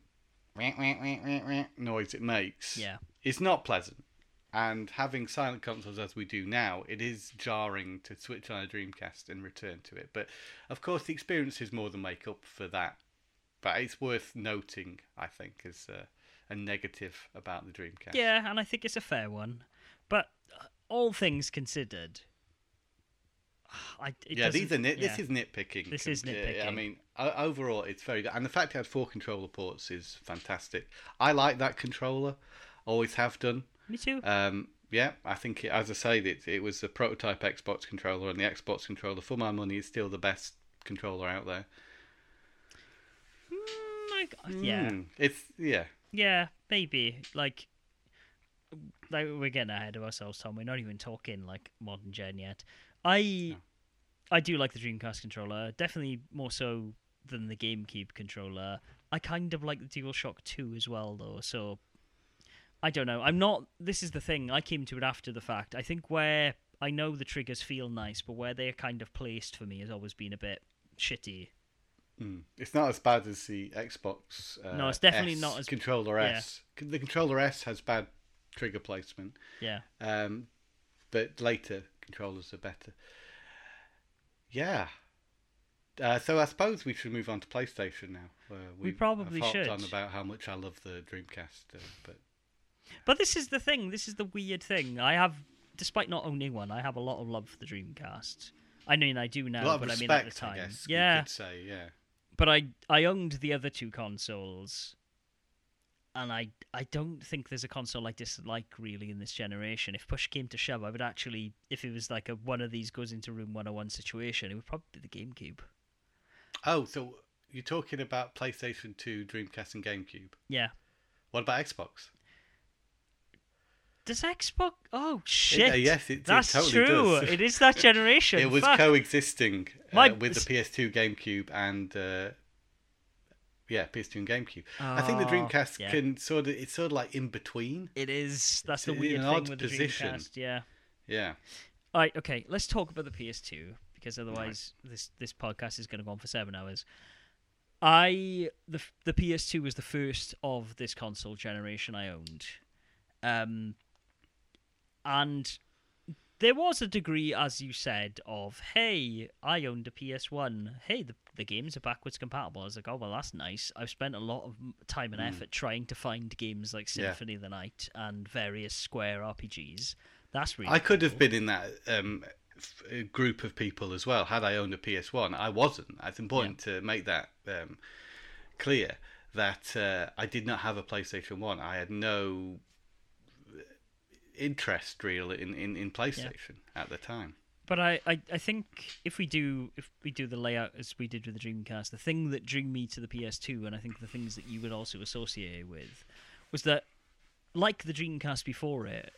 noise it makes yeah. is not pleasant, and having silent consoles as we do now, it is jarring to switch on a Dreamcast and return to it. But of course, the experience is more than make up for that. But it's worth noting, I think, as a, a negative about the Dreamcast. Yeah, and I think it's a fair one. But all things considered, I, it yeah, these are nit- yeah. this is nitpicking. This is nitpicking. I mean, overall, it's very good. And the fact it had four controller ports is fantastic. I like that controller. Always have done. Me too. Um, yeah, I think, it, as I say, it, it was a prototype Xbox controller, and the Xbox controller, for my money, is still the best controller out there. Mm, I, yeah. Mm, it's, yeah. Yeah, maybe. Like... Like we're getting ahead of ourselves, Tom. We're not even talking like modern gen yet. I, no. I do like the Dreamcast controller, definitely more so than the GameCube controller. I kind of like the DualShock two as well, though. So I don't know. I'm not. This is the thing. I came to it after the fact. I think where I know the triggers feel nice, but where they're kind of placed for me has always been a bit shitty. Mm. It's not as bad as the Xbox. Uh, no, it's definitely S, not as controller yeah. S. The controller S has bad trigger placement, yeah um but later controllers are better. yeah uh, so I suppose we should move on to PlayStation now. uh, we, we probably should on about how much I love the Dreamcast, uh, but but this is the thing, this is the weird thing. I have, despite not owning one, I have a lot of love for the Dreamcast. I mean, I do now, but respect, I mean at the time, I guess, yeah, you could say, yeah but I I owned the other two consoles. And I, I don't think there's a console I dislike, really, in this generation. If push came to shove, I would actually... If it was like a one of these goes into room one oh one situation, it would probably be the GameCube. Oh, so you're talking about PlayStation two, Dreamcast and GameCube? Yeah. What about Xbox? Does Xbox... Oh, shit. It, uh, yes, it, That's it totally true. Does. It is that generation. It was Fuck. coexisting uh, My... with the P S two, GameCube and... Uh... Yeah, P S two and GameCube. Oh, I think the Dreamcast yeah. can sort of... It's sort of like in between. It is. That's the weird thing with position. the Dreamcast. Yeah. Yeah. All right, okay. Let's talk about the P S two, because otherwise right. this, this podcast is going to go on for seven hours. I... The the P S two was the first of this console generation I owned. Um, and there was a degree, as you said, of, hey, I owned a P S one. Hey, the The games are backwards compatible. I was like, oh, well, that's nice. I've spent a lot of time and effort mm. trying to find games like Symphony yeah. of the Night and various Square R P Gs. That's really I cool. could have been in that um, f- group of people as well, had I owned a P S one. I wasn't. It's important yeah. to make that um, clear, that uh, I did not have a PlayStation one. I had no interest, really, in, in, in PlayStation yeah. at the time. But I, I, I think if we do if we do the layout as we did with the Dreamcast, the thing that drew me to the P S two, and I think the things that you would also associate with, was that, like the Dreamcast before it,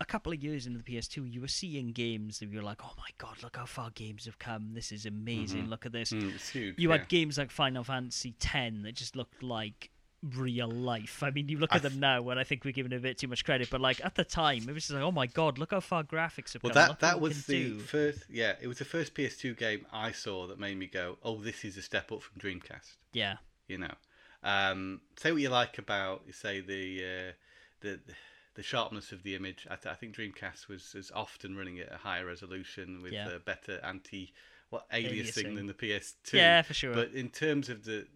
a couple of years into the P S two, you were seeing games that you were like, oh my god, look how far games have come. This is amazing. Mm-hmm. Look at this. Mm, it's huge, you yeah. had games like Final Fantasy X that just looked like real life. I mean, you look at them now, and I think we're giving it a bit too much credit, but like at the time it was just like, oh my god, look how far graphics have well, come. Well, that, that was the do. first yeah it was the first P S two game I saw that made me go, oh, this is a step up from Dreamcast. Yeah you know um, say what you like about, say, the uh, the the sharpness of the image. I, th- I think Dreamcast was, was often running at a higher resolution with yeah. a better anti what aliasing, aliasing than the P S two, yeah for sure but in terms of the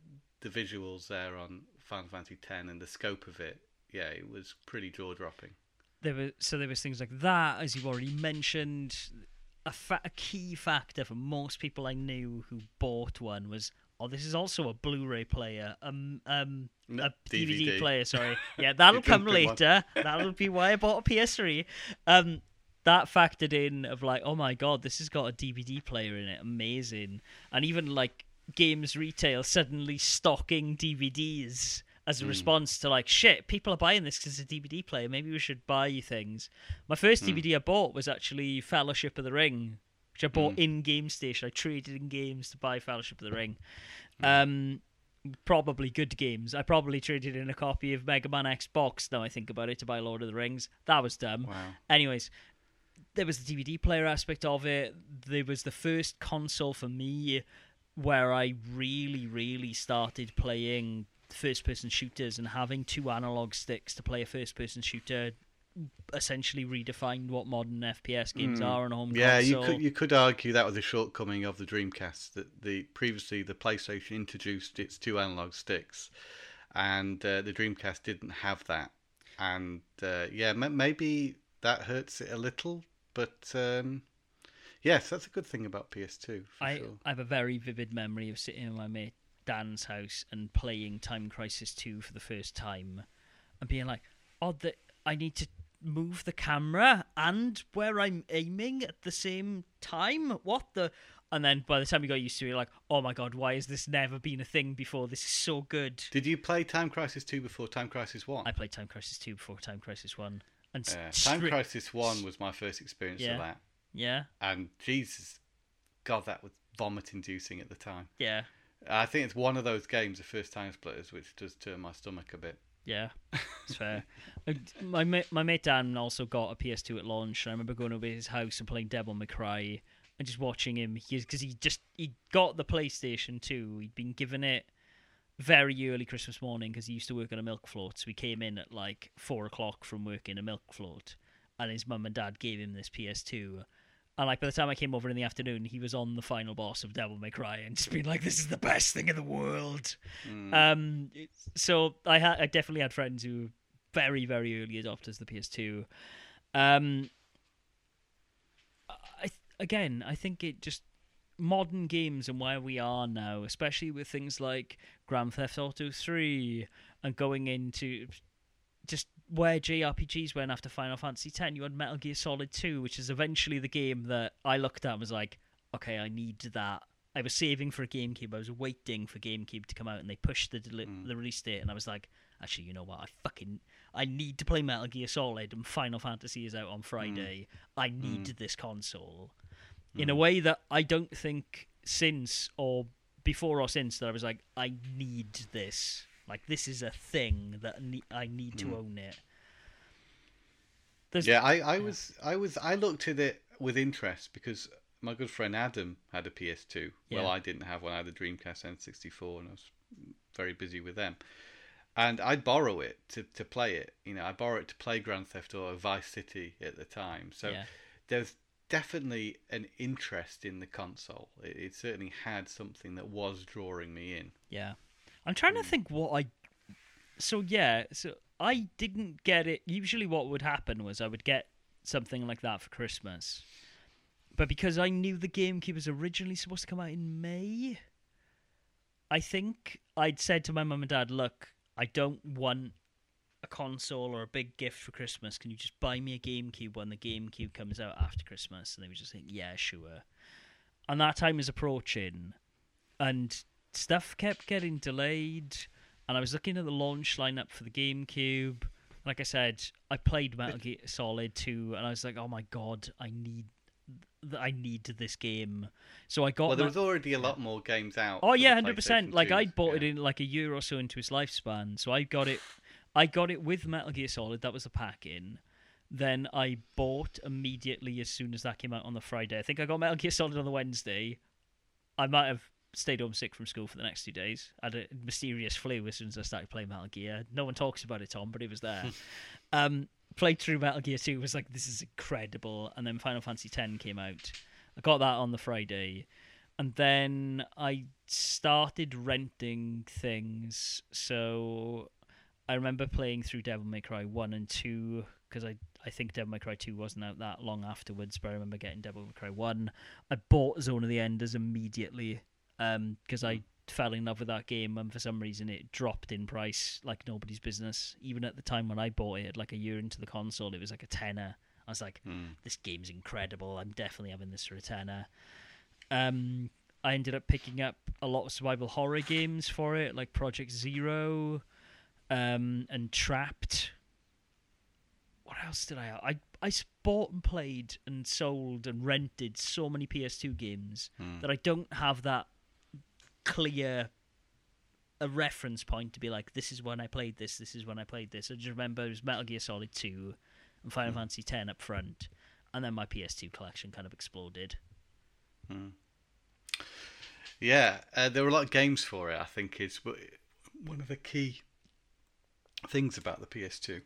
the visuals there on Final Fantasy X and the scope of it, yeah, it was pretty jaw-dropping. There were so there was things like that, as you've already mentioned. A, fa- a key factor for most people I knew who bought one was, oh, this is also a Blu-ray player, um, um, no, a D V D, D V D player. Sorry, yeah, that'll come later. That'll be why I bought a P S three. Um, that factored in of like, oh my god, this has got a D V D player in it, amazing, and even like. Games retail suddenly stocking D V Ds as a mm. response to like, shit, people are buying this because it's a D V D player, maybe we should buy things. My first mm. D V D I bought was actually Fellowship of the Ring, which I bought mm. in GameStation. I traded in games to buy Fellowship of the Ring. mm. Um probably good games. I probably traded in a copy of Mega Man X Box, now I think about it, to buy Lord of the Rings. That was dumb. wow. Anyways, there was the D V D player aspect of it. There was the first console for me where I really, really started playing first-person shooters, and having two analog sticks to play a first-person shooter essentially redefined what modern F P S games mm. are on a home yeah, console. Yeah, you could, you could argue that was a shortcoming of the Dreamcast, that the previously the PlayStation introduced its two analog sticks, and uh, the Dreamcast didn't have that. And, uh, yeah, m- maybe that hurts it a little, but... Um... Yes, that's a good thing about P S two. For I, sure. I have a very vivid memory of sitting in my mate Dan's house and playing Time Crisis two for the first time and being like, oh, the, I need to move the camera and where I'm aiming at the same time. What the... And then by the time you got used to it, you're like, oh my God, why has this never been a thing before? This is so good. Did you play Time Crisis two before Time Crisis one? I played Time Crisis two before Time Crisis one. And yeah, Time stri- Crisis one was my first experience yeah. of that. Yeah. And Jesus, God, that was vomit-inducing at the time. Yeah. I think it's one of those games, the first time splitters, which does turn my stomach a bit. Yeah, it's fair. My mate, my mate Dan also got a P S two at launch, and I remember going over to his house and playing Devil May Cry and just watching him, because he, he just he got the PlayStation two. He'd been given it very early Christmas morning because he used to work on a milk float. So he came in at like four o'clock from work in a milk float, and his mum and dad gave him this P S two. And like by the time I came over in the afternoon, he was on the final boss of Devil May Cry and just being like, "This is the best thing in the world." Mm. Um, so I, ha- I definitely had friends who were very, very early adopters of the P S two. Um, I th- again, I think it just modern games and where we are now, especially with things like Grand Theft Auto three and going into just where J R P Gs went after Final Fantasy X, you had Metal Gear Solid two, which is eventually the game that I looked at and was like, okay, I need that. I was saving for a GameCube. I was waiting for GameCube to come out, and they pushed the deli- mm. the release date, and I was like, actually, you know what? I fucking... I need to play Metal Gear Solid, and Final Fantasy is out on Friday. Mm. I need mm. this console. Mm. In a way that I don't think since, or before or since, that I was like, I need this. Like, this is a thing that I need to mm. own it. There's... Yeah, I, I was, I was, I looked at it with interest because my good friend Adam had a P S two. Yeah. Well, I didn't have one. I had a Dreamcast N sixty-four, and I was very busy with them. And I'd borrow it to, to play it. You know, I borrow it to play Grand Theft Auto Vice City at the time. So yeah. there's definitely an interest in the console. It, it certainly had something that was drawing me in. Yeah. I'm trying to think what I... So, yeah, so I didn't get it. Usually what would happen was I would get something like that for Christmas. But because I knew the GameCube was originally supposed to come out in May, I think I'd said to my mum and dad, look, I don't want a console or a big gift for Christmas. Can you just buy me a GameCube when the GameCube comes out after Christmas? And they were just like, yeah, sure. And that time is approaching. And... stuff kept getting delayed, and I was looking at the launch lineup for the GameCube. Like I said, I played Metal Gear Solid two, and I was like, "Oh my god, I need, I need this game." So I got. Well, there was already a lot more games out. Oh yeah, hundred percent. Like I bought yeah. it in like a year or so into its lifespan, so I got it. I got it with Metal Gear Solid. That was the pack-in. Then I bought immediately as soon as that came out on the Friday. I think I got Metal Gear Solid on the Wednesday. I might have. Stayed home sick from school for the next two days. I had a mysterious flu as soon as I started playing Metal Gear. No one talks about it, Tom, but it was there. um, played through Metal Gear two, was like, this is incredible. And then Final Fantasy X came out. I got that on the Friday. And then I started renting things. So I remember playing through Devil May Cry one and two, because I, I think Devil May Cry two wasn't out that long afterwards, but I remember getting Devil May Cry one. I bought Zone of the Enders immediately. Um, because I fell in love with that game, and for some reason it dropped in price like nobody's business. Even at the time when I bought it, like a year into the console, it was like a tenner. I was like, mm. this game's incredible. I'm definitely having this for a tenner. Um, I ended up picking up a lot of survival horror games for it, like Project Zero um, and Trapped. What else did I have? I, I bought and played and sold and rented so many P S two games mm. that I don't have that clear a reference point to be like, this is when I played this, this is when I played this. I just remember it was Metal Gear Solid two and Final mm. Fantasy X up front, and then my P S two collection kind of exploded. Mm. Yeah, uh, there were a lot of games for it, I think, is one of the key things about the P S two.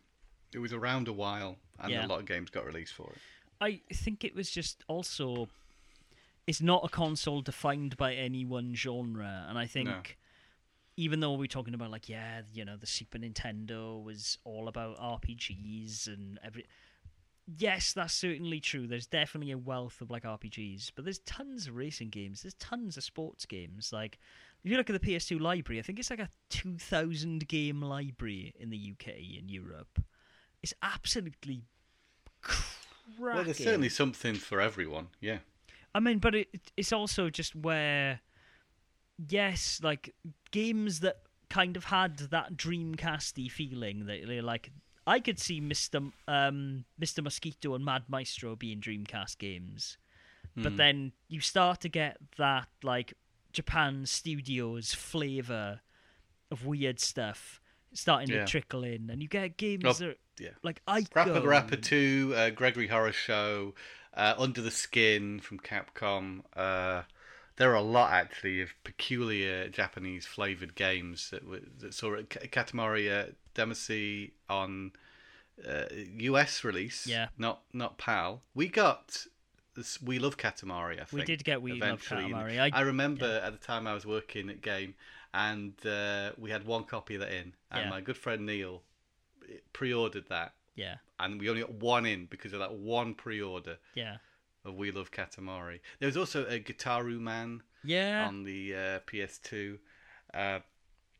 It was around a while, and yeah. a lot of games got released for it. I think it was just also... It's not a console defined by any one genre, and I think no. even though we're talking about like yeah, you know, the Super Nintendo was all about R P Gs and every yes, that's certainly true. There's definitely a wealth of like R P Gs, but there's tons of racing games. There's tons of sports games. Like if you look at the P S two library, I think it's like a two thousand game library in the U K and Europe. It's absolutely cracking. Well, there's certainly something for everyone. Yeah. I mean, but it, it's also just where, yes, like games that kind of had that Dreamcast-y feeling that they're like. I could see Mister Um, Mister Mosquito and Mad Maestro being Dreamcast games. Mm. But then you start to get that, like, Japan Studios flavour of weird stuff starting yeah. to trickle in. And you get games oh, that, yeah. like, Ico. Rapper the Rapper two, uh, Gregory Horror Show, uh, Under the Skin from Capcom. Uh, there are a lot, actually, of peculiar Japanese-flavoured games that, were, that saw Katamari... Uh, Damacy on uh, U S release, yeah. not not PAL. We got this, We Love Katamari, I think. We did get We eventually. Love Katamari. I, I remember yeah. at the time I was working at Game, and uh, we had one copy of that in, and yeah. my good friend Neil pre-ordered that. Yeah. And we only got one in because of that one pre-order yeah. of We Love Katamari. There was also a Guitaru Man yeah. on the uh, P S two. Uh,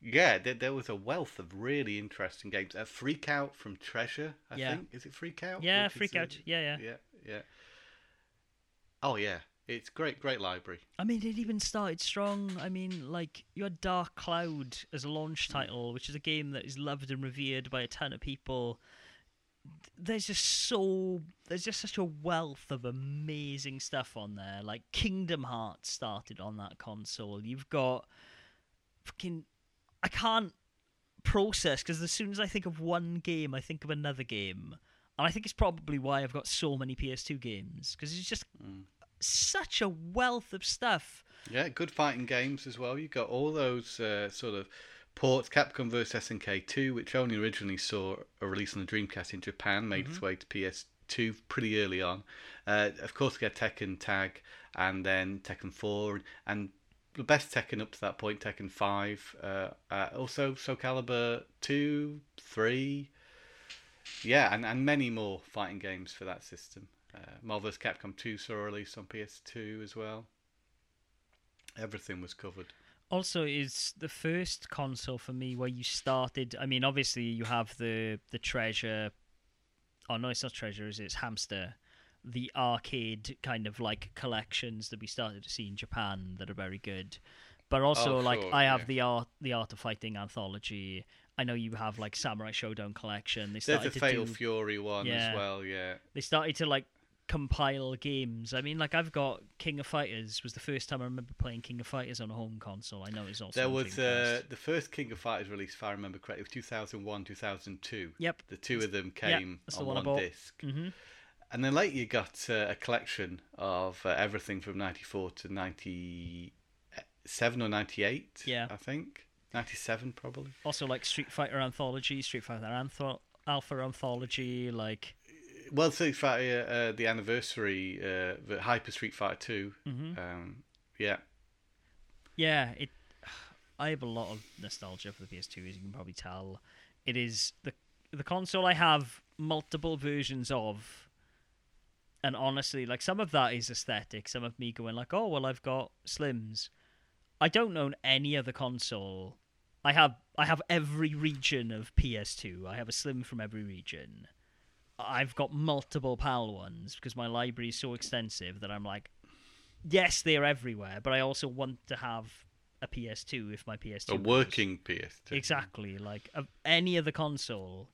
Yeah, there, there was a wealth of really interesting games. A uh, Freakout from Treasure, I yeah. think. Is it Freakout? Yeah, Freakout. Yeah, yeah, yeah, yeah. Oh yeah, it's great, great library. I mean, it even started strong. I mean, like you had Dark Cloud as a launch title, which is a game that is loved and revered by a ton of people. There's just so there's just such a wealth of amazing stuff on there. Like Kingdom Hearts started on that console. You've got fucking. I can't process, because as soon as I think of one game, I think of another game. And I think it's probably why I've got so many P S two games, because it's just mm. such a wealth of stuff. Yeah, good fighting games as well. You've got all those uh, sort of ports. Capcom versus. S N K two, which only originally saw a release on the Dreamcast in Japan, made mm-hmm. its way to P S two pretty early on. Uh, of course, we had Tekken Tag, and then Tekken four, and... the best Tekken up to that point, Tekken five, uh, uh, also Soul Calibur two, three, yeah, and, and many more fighting games for that system. Uh, Marvel versus. Capcom two saw a release on P S two as well. Everything was covered. Also, it's the first console for me where you started, I mean, obviously you have the, the Treasure, oh no, it's not Treasure, is it? It's Hamster. The arcade kind of like collections that we started to see in Japan that are very good, but also oh, like sure, I have yeah. the art, the Art of Fighting anthology. I know you have like Samurai Showdown collection. They started There's a to Fatal do... Fury one yeah. as well. Yeah, they started to like compile games. I mean, like I've got King of Fighters was the first time I remember playing King of Fighters on a home console. I know it's also there was uh, the first King of Fighters release, if I remember correctly, was two thousand one, two thousand two. Yep, the two of them came yep, on one, one disc. Mm-hmm. And then later you got uh, a collection of uh, everything from ninety-four to ninety-seven or ninety-eight, yeah. I think. ninety-seven, probably. Also, like, Street Fighter Anthology, Street Fighter Anth- Alpha Anthology, like... Well, Street Fighter, uh, the anniversary, uh, the Hyper Street Fighter two. Mm-hmm. Um, yeah. Yeah, it. I have a lot of nostalgia for the P S two, as you can probably tell. It is the the console I have multiple versions of. And honestly, like, some of that is aesthetic. Some of me going like, oh, well, I've got Slims. I don't own any other console. I have I have every region of P S two. I have a Slim from every region. I've got multiple PAL ones because my library is so extensive that I'm like, yes, they're everywhere, but I also want to have a P S two if my P S two... A goes. Working P S two. Exactly, like, of any other console.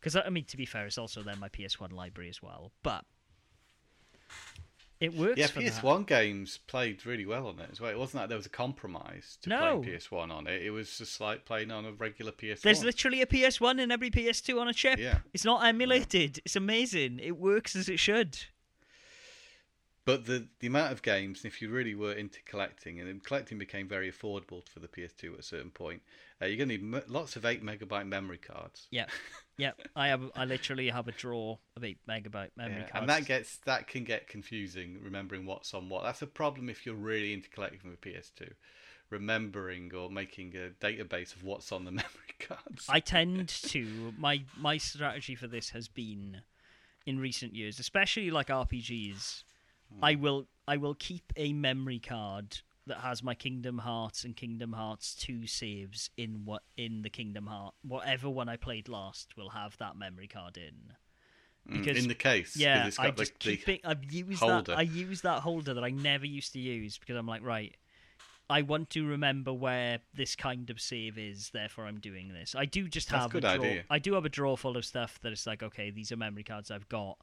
Because, I mean, to be fair, it's also then my P S one library as well, but... It works. Yeah, for P S one that. Games played really well on it as well. It wasn't like there was a compromise to no. playing P S one on it. It was just like playing on a regular P S one. There's literally a P S one in every P S two on a chip. Yeah. It's not emulated. Yeah. It's amazing. It works as it should. But the, the amount of games, if you really were into collecting, and collecting became very affordable for the P S two at a certain point, uh, you're going to need lots of eight megabyte memory cards. Yeah, yeah. I have, I literally have a drawer of eight megabyte memory yeah. cards. And that gets that can get confusing, remembering what's on what. That's a problem if you're really into collecting with P S two, remembering or making a database of what's on the memory cards. I tend to... My, my strategy for this has been... in recent years, especially like R P Gs, hmm. I will I will keep a memory card that has my Kingdom Hearts and Kingdom Hearts two saves in what in the Kingdom Heart whatever one I played last will have that memory card in. Because, in the case, yeah, it's got I just like keep the it, I've used holder. that. I use that holder that I never used to use because I'm like, right, I want to remember where this kind of save is. Therefore, I'm doing this. I do just That's have a, a draw. Idea. I do have a drawer full of stuff that is like, okay, these are memory cards I've got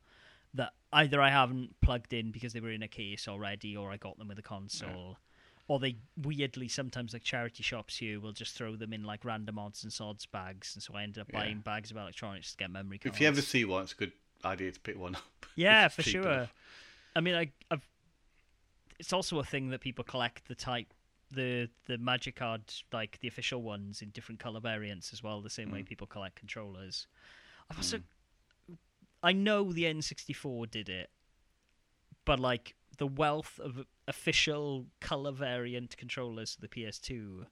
that either I haven't plugged in because they were in a case already, or I got them with a console, yeah. or they weirdly sometimes like charity shops here will just throw them in like random odds and sods bags, and so I ended up yeah. buying bags of electronics to get memory cards. If you ever see one, it's good. idea to pick one up. Yeah, for sure. Enough. I mean, I, I've. It's also a thing that people collect the type, the the Magic Card, like the official ones in different color variants as well. The same mm. way people collect controllers. I've also, mm. I know the N sixty-four did it, but like the wealth of official color variant controllers to the P S two.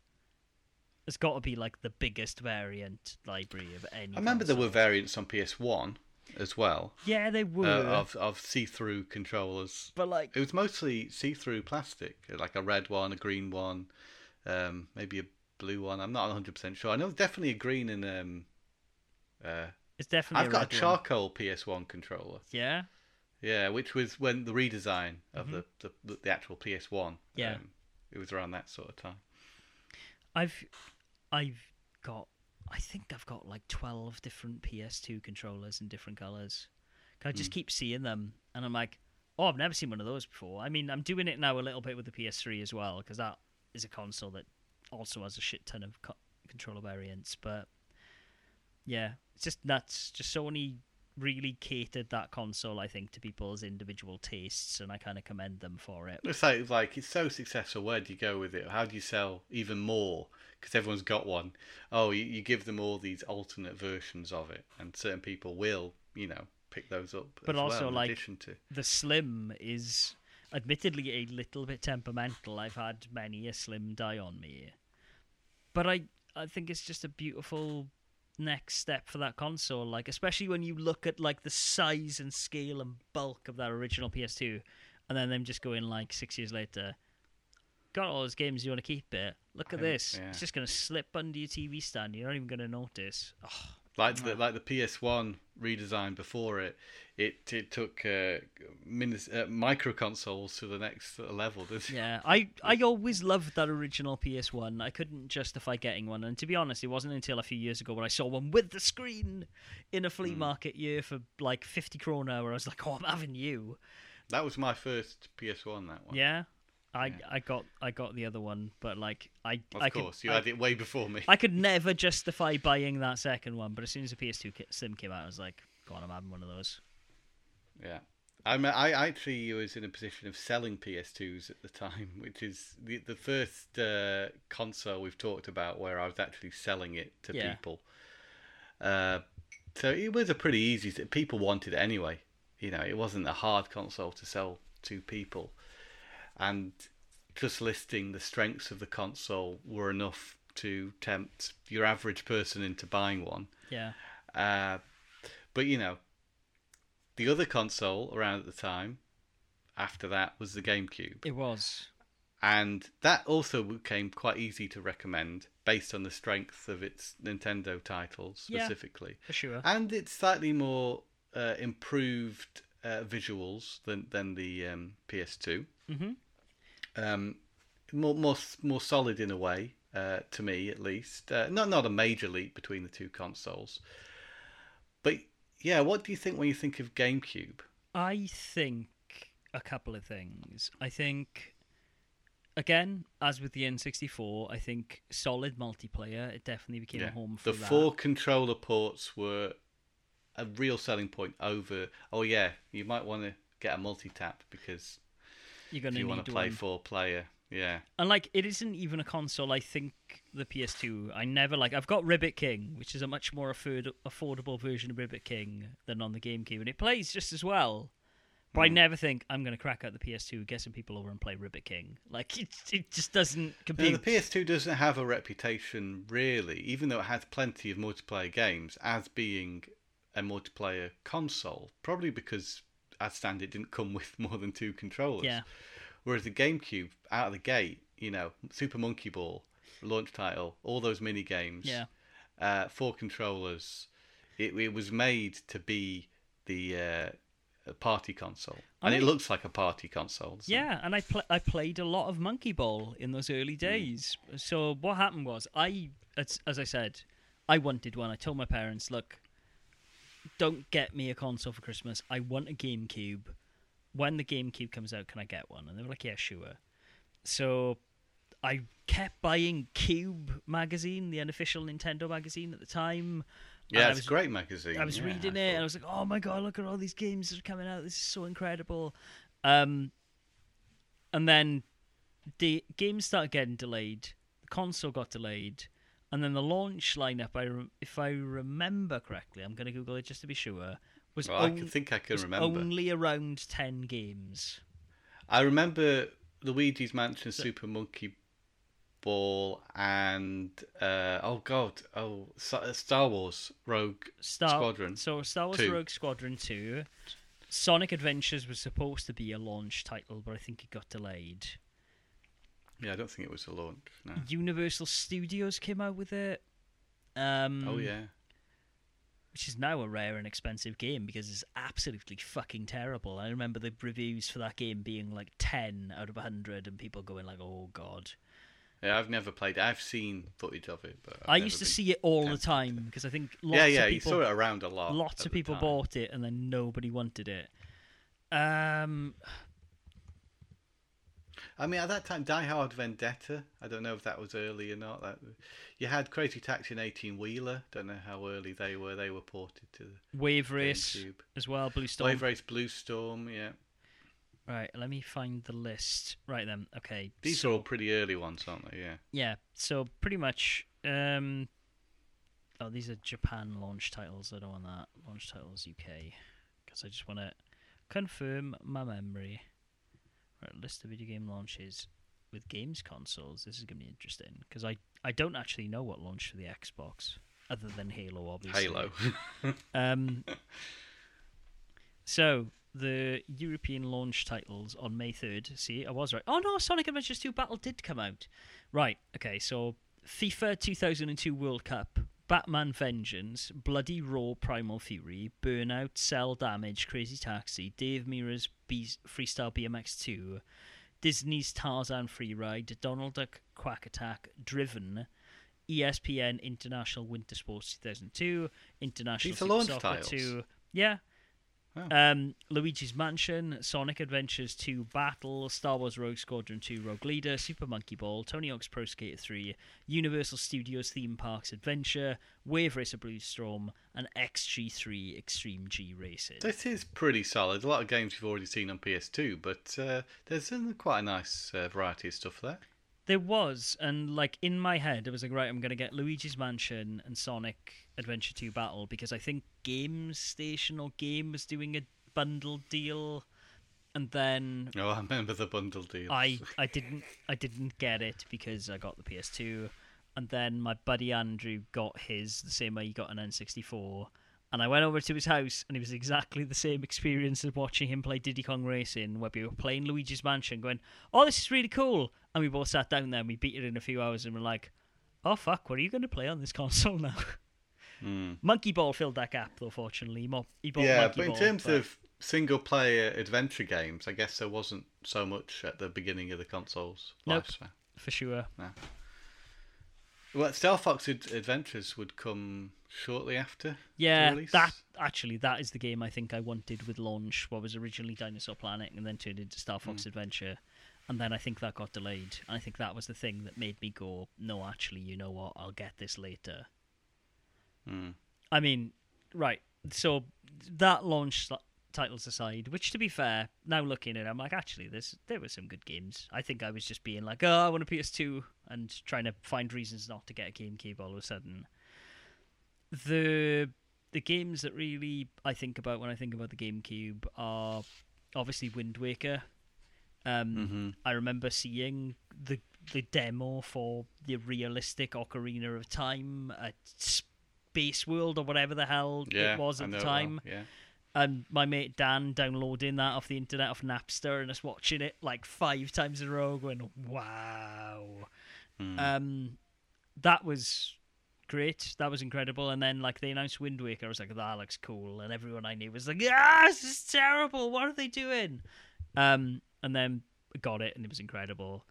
It's got to be like the biggest variant library of any. I remember console. There were variants on P S one. As well, yeah, they were uh, of of see-through controllers, but like it was mostly see-through plastic, like a red one, a green one, um, maybe a blue one. I'm not one hundred percent sure. I know definitely a green and um, uh, it's definitely. I've a got red a charcoal one. P S one controller. Yeah, yeah, which was when the redesign of mm-hmm. the, the the actual P S one. Yeah, um, it was around that sort of time. I've I've got. I think I've got like twelve different P S two controllers in different colours. I just mm. keep seeing them, and I'm like, oh, I've never seen one of those before. I mean, I'm doing it now a little bit with the P S three as well, because that is a console that also has a shit ton of co- controller variants. But yeah, it's just nuts. Just Sony really catered that console, I think, to people's individual tastes, and I kind of commend them for it. It's like, like it's so successful. Where do you go with it? How do you sell even more? Because everyone's got one. Oh, you, you give them all these alternate versions of it, and certain people will, you know, pick those up. But as also, well, in like addition to... the Slim is admittedly a little bit temperamental. I've had many a Slim die on me, but I I think it's just a beautiful next step for that console, like especially when you look at like the size and scale and bulk of that original P S two, and then them just going like six years later, got all those games you want to keep it, look at I, this yeah. it's just going to slip under your T V stand, you're not even going to notice. oh, like the, like the P S one redesign before it it, it took uh, minis- uh, micro consoles to the next level, didn't it? Yeah, I, I always loved that original P S one. I couldn't justify getting one, and to be honest, it wasn't until a few years ago when I saw one with the screen in a flea mm. market year for like fifty krona where I was like, oh, I'm having you. That was my first P S one, that one. Yeah? I, yeah. I got I got the other one, but like I of I course could, you I, had it way before me. I could never justify buying that second one, but as soon as the P S two Slim came out, I was like, "Go on, I'm having one of those." Yeah, I mean, I actually was in a position of selling P S twos at the time, which is the the first uh, console we've talked about where I was actually selling it to yeah. people. Uh, so it was a pretty easy. People wanted it anyway. You know, it wasn't a hard console to sell to people. And just listing the strengths of the console were enough to tempt your average person into buying one. Yeah. Uh, but, you know, the other console around at the time after that was the GameCube. It was. And that also became quite easy to recommend based on the strength of its Nintendo titles specifically. Yeah, for sure. And it's slightly more uh, improved uh, visuals than, than the um, P S two. Mm-hmm. Um, more, more, more solid in a way, uh, to me at least. Uh, not, not a major leap between the two consoles. But yeah, what do you think when you think of GameCube? I think a couple of things. I think, again, as with the N sixty-four, I think solid multiplayer. It definitely became yeah. a home for the that. The four controller ports were a real selling point over. Oh yeah, you might want to get a multi-tap because. You're gonna if you want to play one. Four player, yeah. And like, it isn't even a console. I think the P S two. I never like. I've got Ribbit King, which is a much more afford- affordable version of Ribbit King than on the GameCube, and it plays just as well. But mm. I never think I'm gonna crack out the P S two, get some people over, and play Ribbit King. Like it, it just doesn't compete. No, the P S two doesn't have a reputation really, even though it has plenty of multiplayer games, as being a multiplayer console, probably because as standard it didn't come with more than two controllers. Yeah. Whereas the GameCube, out of the gate, you know, Super Monkey Ball, launch title, all those mini games, yeah, uh, four controllers. It, it was made to be the uh, party console, and I mean, it looks like a party console. So. Yeah, and I pl- I played a lot of Monkey Ball in those early days. Mm. So what happened was, I as, as I said, I wanted one. I told my parents, look, don't get me a console for Christmas. I want a GameCube. When the GameCube comes out, can I get one? And they were like, yeah, sure. So I kept buying Cube magazine, the unofficial Nintendo magazine at the time. Yeah, it's a great magazine. I was yeah, reading I it, thought... and I was like, oh my God, look at all these games that are coming out. This is so incredible. Um, and then the games started getting delayed. The console got delayed. And then the launch lineup, I rem- if I remember correctly, I'm going to Google it just to be sure, was, well, on- I think I can was remember. only around ten games. I remember Luigi's Mansion, so- Super Monkey Ball, and uh, oh God, oh Star Wars Rogue Star- Squadron. So Star Wars two. Rogue Squadron two. Sonic Adventures was supposed to be a launch title, but I think it got delayed. Yeah, I don't think it was a launch. No. Universal Studios came out with it. Um, oh, yeah. Which is now a rare and expensive game because it's absolutely fucking terrible. I remember the reviews for that game being like ten out of one hundred and people going like, oh, God. Yeah, I've never played it. I've seen footage of it. But I used to see it all the time because I think lots yeah, yeah, of people... Yeah, yeah, you saw it around a lot. Lots of people bought it and then nobody wanted it. Um... I mean, at that time, Die Hard Vendetta, I don't know if that was early or not. That you had Crazy Taxi and eighteen-wheeler. Don't know how early they were. They were ported to the Wave Race GameCube as well, Blue Storm. Wave Race, Blue Storm, yeah. Right, let me find the list. Right then, okay. These so, are all pretty early ones, aren't they? Yeah. Yeah, so pretty much... Um, oh, these are Japan launch titles. I don't want that. Launch titles U K. Because I just want to confirm my memory. Right, list of video game launches with games consoles. This is going to be interesting because I, I don't actually know what launched for the Xbox other than Halo, obviously. Halo. um. So, the European launch titles on May third. See, I was right. Oh, no, Sonic Adventures two Battle did come out. Right, okay, so FIFA two thousand two World Cup, Batman Vengeance, Bloody Raw Primal Fury, Burnout, Cell Damage, Crazy Taxi, Dave Mirra's Be- Freestyle B M X two, Disney's Tarzan Free Ride, Donald Duck Quack Attack, Driven, E S P N International Winter Sports two thousand two, International Super Soccer two. Yeah. Oh. Um, Luigi's Mansion, Sonic Adventures two Battle, Star Wars Rogue Squadron two Rogue Leader, Super Monkey Ball, Tony Hawk's Pro Skater three, Universal Studios Theme Parks Adventure, Wave Racer Blue Storm, and X G three Extreme G Racing. This is pretty solid. A lot of games you've already seen on P S two, but uh, there's quite a nice uh, variety of stuff there. There was, and like in my head, it was like, right, I'm going to get Luigi's Mansion and Sonic Adventure two Battle because I think Game Station or Game was doing a bundle deal, and then oh, I remember the bundle deal. I, I didn't I didn't get it because I got the P S two, and then my buddy Andrew got his the same way he got an N sixty-four, and I went over to his house and it was exactly the same experience as watching him play Diddy Kong Racing, where we were playing Luigi's Mansion, going, oh, this is really cool. And we both sat down there and we beat it in a few hours and we're like, oh, fuck, what are you going to play on this console now? Mm. Monkey Ball filled that gap, though, fortunately. He mo- he bought yeah, Monkey but in Ball, terms but... of single-player adventure games, I guess there wasn't so much at the beginning of the console's nope, lifespan. For sure. No. Well, Star Fox Adventures would come shortly after. Yeah, that actually, that is the game I think I wanted with launch, what was originally Dinosaur Planet and then turned into Star Fox mm. Adventure. And then I think that got delayed. And I think that was the thing that made me go, no, actually, you know what? I'll get this later. Mm. I mean, right. So that launch titles aside, which to be fair, now looking at it, I'm like, actually, this, there were some good games. I think I was just being like, oh, I want a P S two and trying to find reasons not to get a GameCube all of a sudden. The, the games that really I think about when I think about the GameCube are obviously Wind Waker. Um, mm-hmm. I remember seeing the the demo for the realistic Ocarina of Time at Beast World or whatever the hell yeah, it was at the time. Well, yeah. And my mate Dan downloading that off the internet, off Napster, and us watching it like five times in a row, going, wow. Mm. Um, that was great. That was incredible. And then like they announced Wind Waker. I was like, that looks cool. And everyone I knew was like, ah, this is terrible. What are they doing? Um, and then got it, and it was incredible.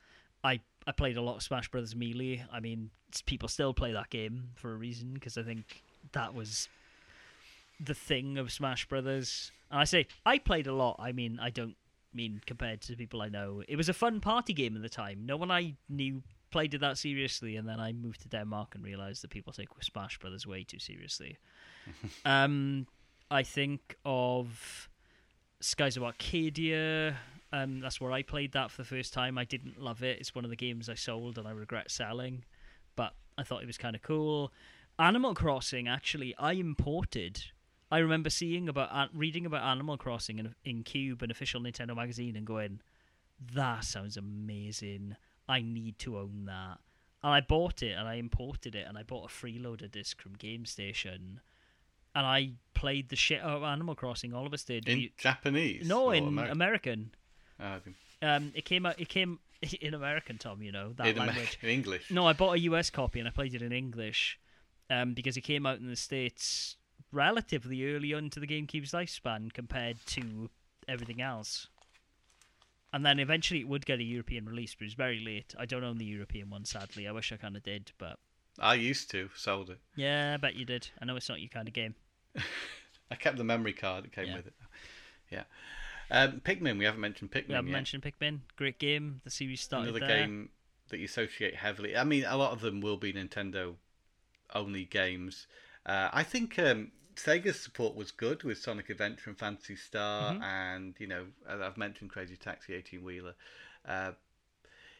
I I played a lot of Smash Brothers Melee. I mean, people still play that game for a reason, because I think that was the thing of Smash Brothers. And I say I played a lot. I mean, I don't mean compared to people I know. It was a fun party game at the time. No one I knew played it that seriously, and then I moved to Denmark and realised that people take Smash Brothers way too seriously. um, I think of Skies of Arcadia. Um, that's where I played that for the first time. I didn't love it. It's one of the games I sold and I regret selling, but I thought it was kind of cool. Animal Crossing, actually, I imported. I remember seeing about, uh, reading about Animal Crossing in, in Cube, an official Nintendo magazine, and going, that sounds amazing. I need to own that. And I bought it, and I imported it, and I bought a freeloader disc from GameStation, and I played the shit out of Animal Crossing. All of us did. In we, Japanese? No, in American. American. Oh, okay. Um, it came out. It came in American, Tom. You know that in language. American, in English. No, I bought a U S copy and I played it in English, um, because it came out in the States relatively early on to the GameCube's lifespan compared to everything else. And then eventually it would get a European release, but it was very late. I don't own the European one, sadly. I wish I kind of did, but I used to sold it. Yeah, I bet you did. I know it's not your kind of game. I kept the memory card that came yeah. with it. Yeah. Um, Pikmin, we haven't mentioned Pikmin. We haven't yet. mentioned Pikmin. Great game. The series started Another there. game that you associate heavily. I mean, a lot of them will be Nintendo-only games. Uh, I think um, Sega's support was good with Sonic Adventure and Phantasy Star, mm-hmm. and you know, I've mentioned Crazy Taxi, eighteen-wheeler. Uh,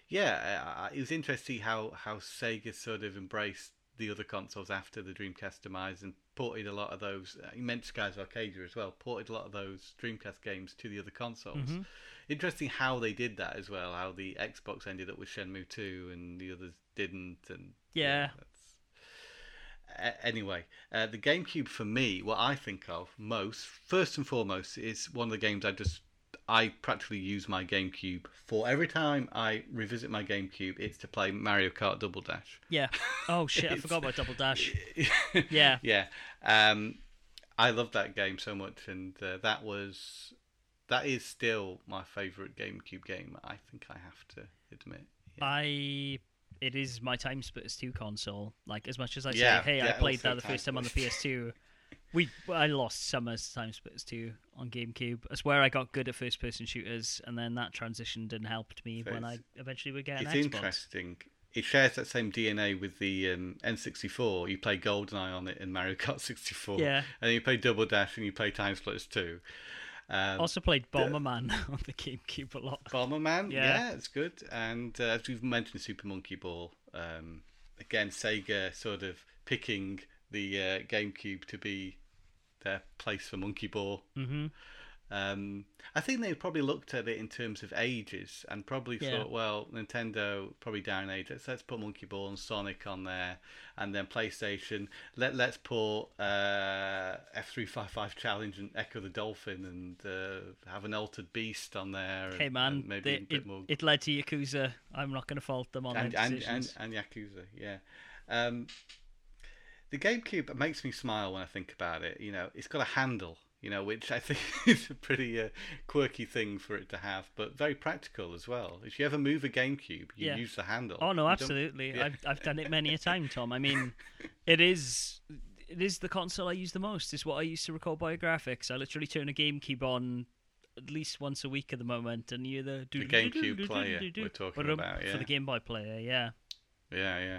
yeah, uh, it was interesting how how Sega sort of embraced the other consoles after the Dreamcast demise and ported a lot of those. You mentioned Skies of Arcadia as well, ported a lot of those Dreamcast games to the other consoles. Mm-hmm. Interesting how they did that as well, how the Xbox ended up with Shenmue two and the others didn't. And yeah. yeah that's... Anyway, uh, the GameCube for me, what I think of most, first and foremost, is one of the games I just, I practically use my GameCube for. Every time I revisit my GameCube, it's to play Mario Kart Double Dash. Yeah. Oh shit, I forgot about Double Dash. Yeah. Yeah. Um, I love that game so much, and uh, that was, that is still my favourite GameCube game. I think I have to admit. Yeah. I, it is my Time Splitters two console. Like as much as I yeah, say, hey, yeah, I played that the first time on the P S two. We I lost Summer's Time Splitters two on GameCube. That's where I got good at first-person shooters, and then that transitioned and helped me so when I eventually would get an Xbox. It's interesting. It shares that same D N A with the um, N sixty-four. You play GoldenEye on it in Mario Kart sixty-four. Yeah. And then you play Double Dash and you play Time Splitters two. Um, also played Bomberman the, on the GameCube a lot. Bomberman, yeah, yeah it's good. And uh, as we've mentioned, Super Monkey Ball. Um, again, Sega sort of picking the uh, GameCube to be their place for Monkey Ball. Mm-hmm. Um, I think they probably looked at it in terms of ages and probably yeah. thought, well, Nintendo probably down age. Let's, let's put Monkey Ball and Sonic on there, and then PlayStation. Let let's put uh, F three fifty-five Challenge and Echo the Dolphin, and uh, have an Altered Beast on there. Hey and, man, and maybe they, a bit it, more... it led to Yakuza. I'm not going to fault them on and, their decisions. And, and, and Yakuza, yeah. Um, The GameCube makes me smile when I think about it. You know, it's got a handle, you know, which I think is a pretty uh, quirky thing for it to have, but very practical as well. If you ever move a GameCube, you yeah. use the handle. Oh no, you absolutely. Yeah. I've I've done it many a time, Tom. I mean, it is it is the console I use the most. It's what I used to record biographics. I literally turn a GameCube on at least once a week at the moment, and you're the the GameCube player we're talking about, yeah, for the Game Boy player, yeah, yeah, yeah,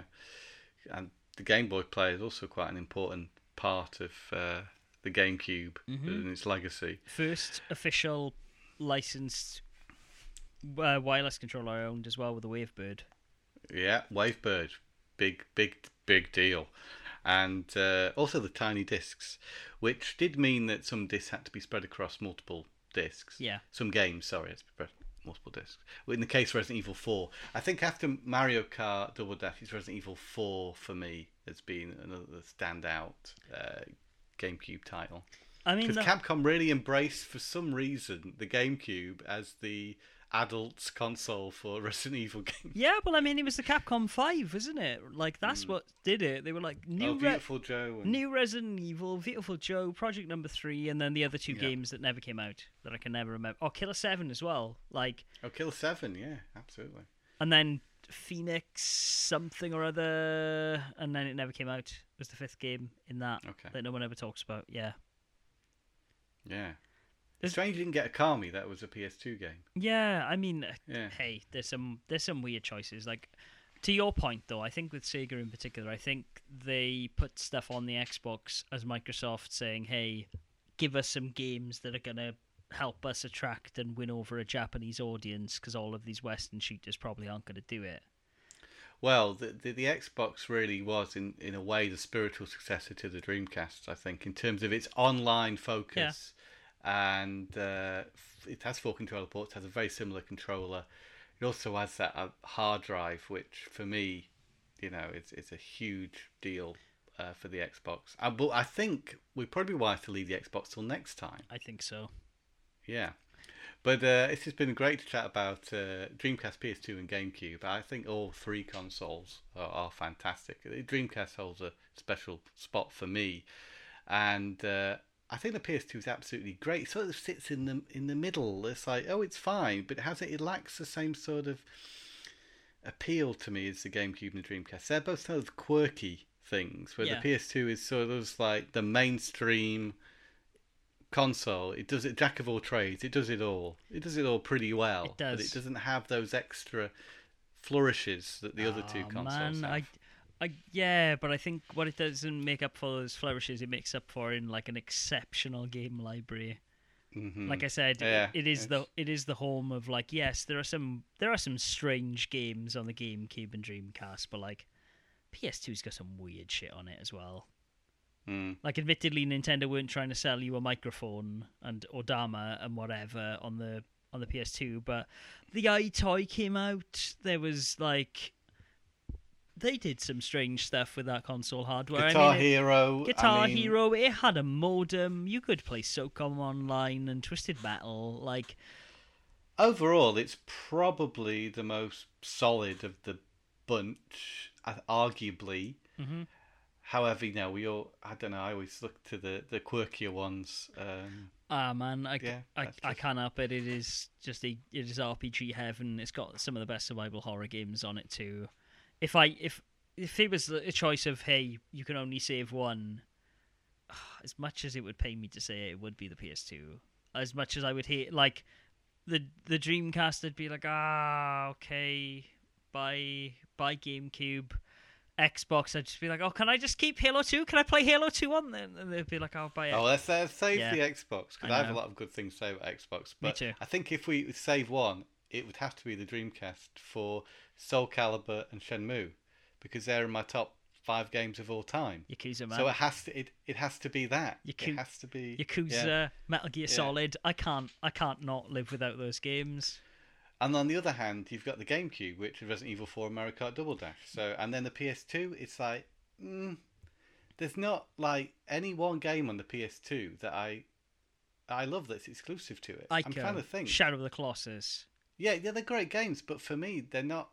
and the Game Boy player is also quite an important part of uh, the GameCube mm-hmm. and its legacy. First official licensed uh, wireless controller I owned as well with the Wavebird. Yeah, Wavebird. Big, big, big deal. And uh, also the tiny discs, which did mean that some discs had to be spread across multiple discs. Yeah. Some games, sorry, had to be multiple discs. In the case of Resident Evil four, I think after Mario Kart Double Dash, it's Resident Evil four for me has been another standout uh, GameCube title. I mean, because that... Capcom really embraced, for some reason, the GameCube as the adults console for Resident Evil games. Yeah, but I mean, it was the Capcom five, wasn't it? Like, that's mm. what did it. They were like, New, oh, Beautiful Re- Joe and... New Resident Evil, Beautiful Joe, Project Number three, and then the other two yeah. games that never came out that I can never remember. Oh, Killer seven as well. Like, oh, Killer seven, yeah, absolutely. And then Phoenix something or other, and then it never came out. It was the fifth game in that okay. that no one ever talks about, yeah. Yeah. It's strange you didn't get Akami. That was a P S two game. Yeah, I mean, yeah. hey, there's some there's some weird choices. Like, to your point though, I think with Sega in particular, I think they put stuff on the Xbox as Microsoft saying, "Hey, give us some games that are gonna help us attract and win over a Japanese audience, because all of these Western shooters probably aren't gonna do it." Well, the, the the Xbox really was, in, in a way, the spiritual successor to the Dreamcast, I think, in terms of its online focus. Yeah. And uh, it has four controller ports, has a very similar controller. It also has that uh, hard drive, which for me, you know, it's, it's a huge deal uh, for the Xbox. I, well, I think we'd probably be wise to leave the Xbox till next time. I think so. Yeah. But uh, it's just been great to chat about uh, Dreamcast, P S two and GameCube. I think all three consoles are, are fantastic. The Dreamcast holds a special spot for me. And uh, I think the P S two is absolutely great. It sort of sits in the in the middle. It's like, oh, it's fine, but it, has, it lacks the same sort of appeal to me as the GameCube and the Dreamcast. They're both sort of quirky things, where yeah. the P S two is sort of like the mainstream console. It does it jack of all trades. It does it all. It does it all pretty well. It does. But it doesn't have those extra flourishes that the oh, other two consoles man. have. I, I, yeah, but I think what it doesn't make up for those flourishes, it makes up for in like an exceptional game library. Mm-hmm. Like I said, yeah, it, it is it's... the it is the home of like yes, there are some there are some strange games on the GameCube and Dreamcast, but like P S two's got some weird shit on it as well. Mm. Like, admittedly, Nintendo weren't trying to sell you a microphone and Odama and whatever on the on the P S two, but the iToy came out. There was, like... They did some strange stuff with that console hardware. Guitar I mean, Hero. It, Guitar I mean... Hero. It had a modem. You could play SOCOM Online and Twisted Metal. Like... Overall, it's probably the most solid of the bunch, arguably. Mm-hmm. However, you know, we all, I don't know, I always look to the, the quirkier ones. Um, ah, man, I, yeah, I, just... I can't help it. It is just a, it is R P G heaven. It's got some of the best survival horror games on it too. If I, if, if it was a choice of, hey, you can only save one, as much as it would pay me to say it, it would be the P S two. As much as I would hate, like, the, the Dreamcast, would be like, ah, okay, bye, bye GameCube. Xbox, I'd just be like, oh, can I just keep Halo two? Can I play Halo two on then? And they'd be like, I'll buy it. Oh, let's, let's save yeah. the Xbox, because I, I have a lot of good things to say about Xbox. But me too. I think if we save one, it would have to be the Dreamcast for Soul Calibur and Shenmue, because they're in my top five games of all time. Yakuza, man. So it has to, it, it has to be that. Yaku- it has to be Yakuza, yeah. Metal Gear yeah. Solid. I can't, I can't not live without those games. And on the other hand, you've got the GameCube, which is Resident Evil four and Mario Kart Double Dash. So, and then the P S two, it's like, mm, there's not like any one game on the P S two that I, I love that's exclusive to it. Ico, I'm trying to think. Shadow of the Colossus. Yeah, yeah, they're great games, but for me, they're not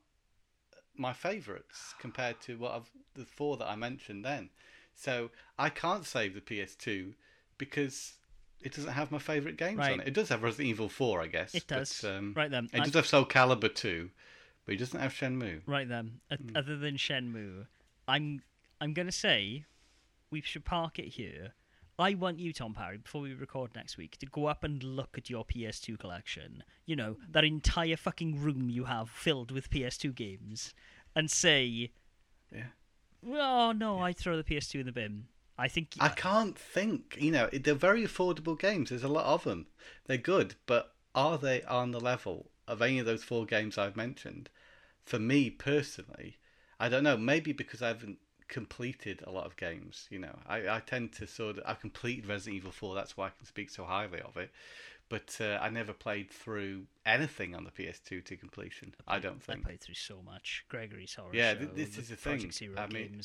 my favourites compared to what I've, the four that I mentioned then. So I can't save the P S two because it doesn't have my favourite games right. on it. It does have Resident Evil four, I guess. It does. But, um, right then. It I... does have Soul Calibur two, but it doesn't have Shenmue. Right then. Mm. Other than Shenmue, I'm I'm going to say we should park it here. I want you, Tom Parry, before we record next week, to go up and look at your P S two collection. You know, that entire fucking room you have filled with P S two games. And say, yeah. oh, no, yeah. I'd throw the P S two in the bin. I think I can't think. You know, they're very affordable games. There's a lot of them. They're good, but are they on the level of any of those four games I've mentioned? For me personally, I don't know. Maybe because I haven't completed a lot of games. You know, I, I tend to sort of I completed Resident Evil four. That's why I can speak so highly of it. But uh, I never played through anything on the P S two to completion. I, played, I don't think I played through so much. Gregory's Horror yeah, Show. Yeah, this is the thing. I games. mean,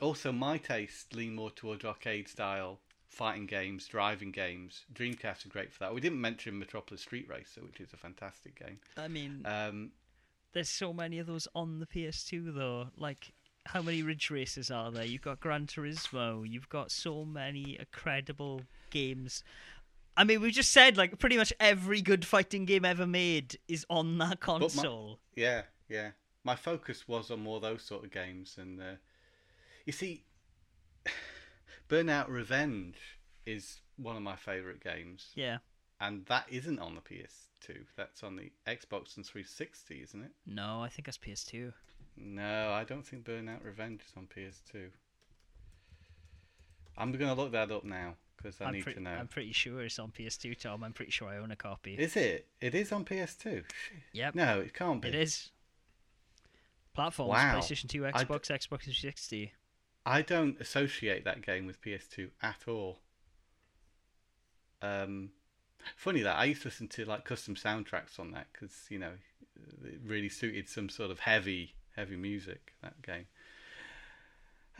also my tastes lean more towards arcade style fighting games, driving games. Dreamcast are great for that. We didn't mention Metropolis Street Racer, which is a fantastic game. I mean, um, there's so many of those on the P S two though. Like, how many Ridge Racers are there? You've got Gran Turismo. You've got so many incredible games. I mean, we just said, like, pretty much every good fighting game ever made is on that console. My, yeah, yeah. My focus was on more those sort of games. And, uh, you see, Burnout Revenge is one of my favourite games. Yeah. And that isn't on the P S two. That's on the Xbox and three sixty, isn't it? No, I think that's P S two. No, I don't think Burnout Revenge is on P S two. I'm going to look that up now. I I'm need pre- to know. I'm pretty sure it's on P S two, Tom. I'm pretty sure I own a copy. Is it? It is on P S two? Yep. No, it can't be. It is. Platforms, wow. PlayStation two, Xbox, d- Xbox three sixty. I don't associate that game with P S two at all. Um, funny that, I used to listen to like custom soundtracks on that because, you know, it really suited some sort of heavy, heavy music, that game.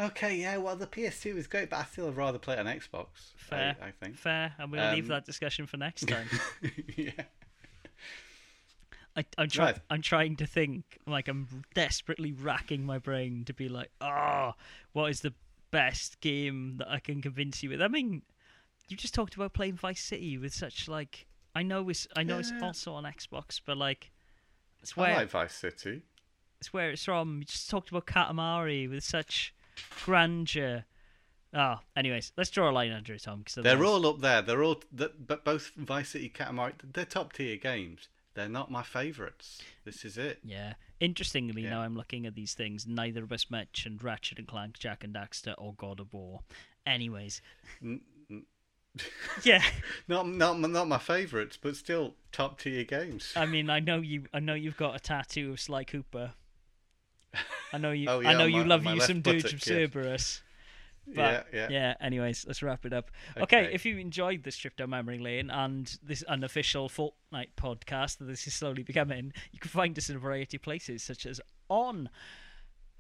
Okay, yeah, well, the P S two is great, but I still would rather play it on Xbox. Fair, I, I think. Fair, and we'll um, leave that discussion for next time. Yeah. I, I'm, try- right. I'm trying to think, like, I'm desperately racking my brain to be like, oh, what is the best game that I can convince you with? I mean, you just talked about playing Vice City with such, like, I know it's, I know yeah. it's also on Xbox, but, like, it's where... I like Vice City. It's where it's from. You just talked about Katamari with such... grandeur. Ah, oh, anyways, let's draw a line under it, Tom. Because they're all up there. They're all, but both Vice City, Katamari, they're top tier games. They're not my favourites. This is it. Yeah. Interestingly, yeah. now I'm looking at these things. Neither of us mentioned Ratchet and Clank, Jak and Daxter, or God of War. Anyways. N- n- yeah. Not not not my favourites, but still top tier games. I mean, I know you. I know you've got a tattoo of Sly Cooper. I know you. Oh, yeah, I know my, you love you some dudes from Cerberus. But yeah, yeah. yeah. Anyways, let's wrap it up. Okay. okay, if you enjoyed this trip down memory lane and this unofficial Fortnite podcast that this is slowly becoming, you can find us in a variety of places, such as on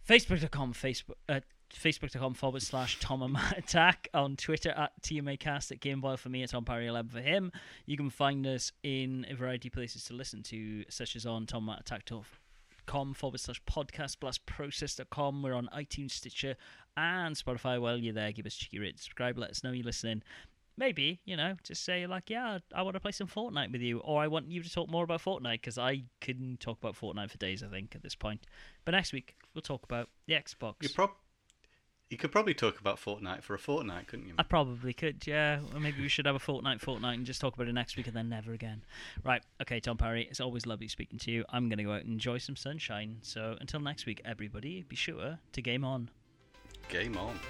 Facebook dot com, Facebook. Uh, Facebook dot com forward slash Tom and Matt Attack, on Twitter at TMAcast, at Gameboy for me, at Tom Parry eleven for him. You can find us in a variety of places to listen to, such as on Tom Matt Attack Talk. com forward slash podcast blast process dot com. We're on iTunes, Stitcher and Spotify. While you're there, give us a cheeky rate, subscribe, let us know you're listening. Maybe, you know, just say like, yeah, I want to play some Fortnite with you, or I want you to talk more about Fortnite, because I couldn't talk about Fortnite for days, I think, at this point. But next week we'll talk about the Xbox. You, prob- you could probably talk about Fortnite for a fortnight, couldn't you? I probably could, yeah. Or maybe we should have a Fortnite Fortnite and just talk about it next week and then never again. Right, okay, Tom Parry, it's always lovely speaking to you. I'm going to go out and enjoy some sunshine. So until next week, everybody, be sure to game on. Game on.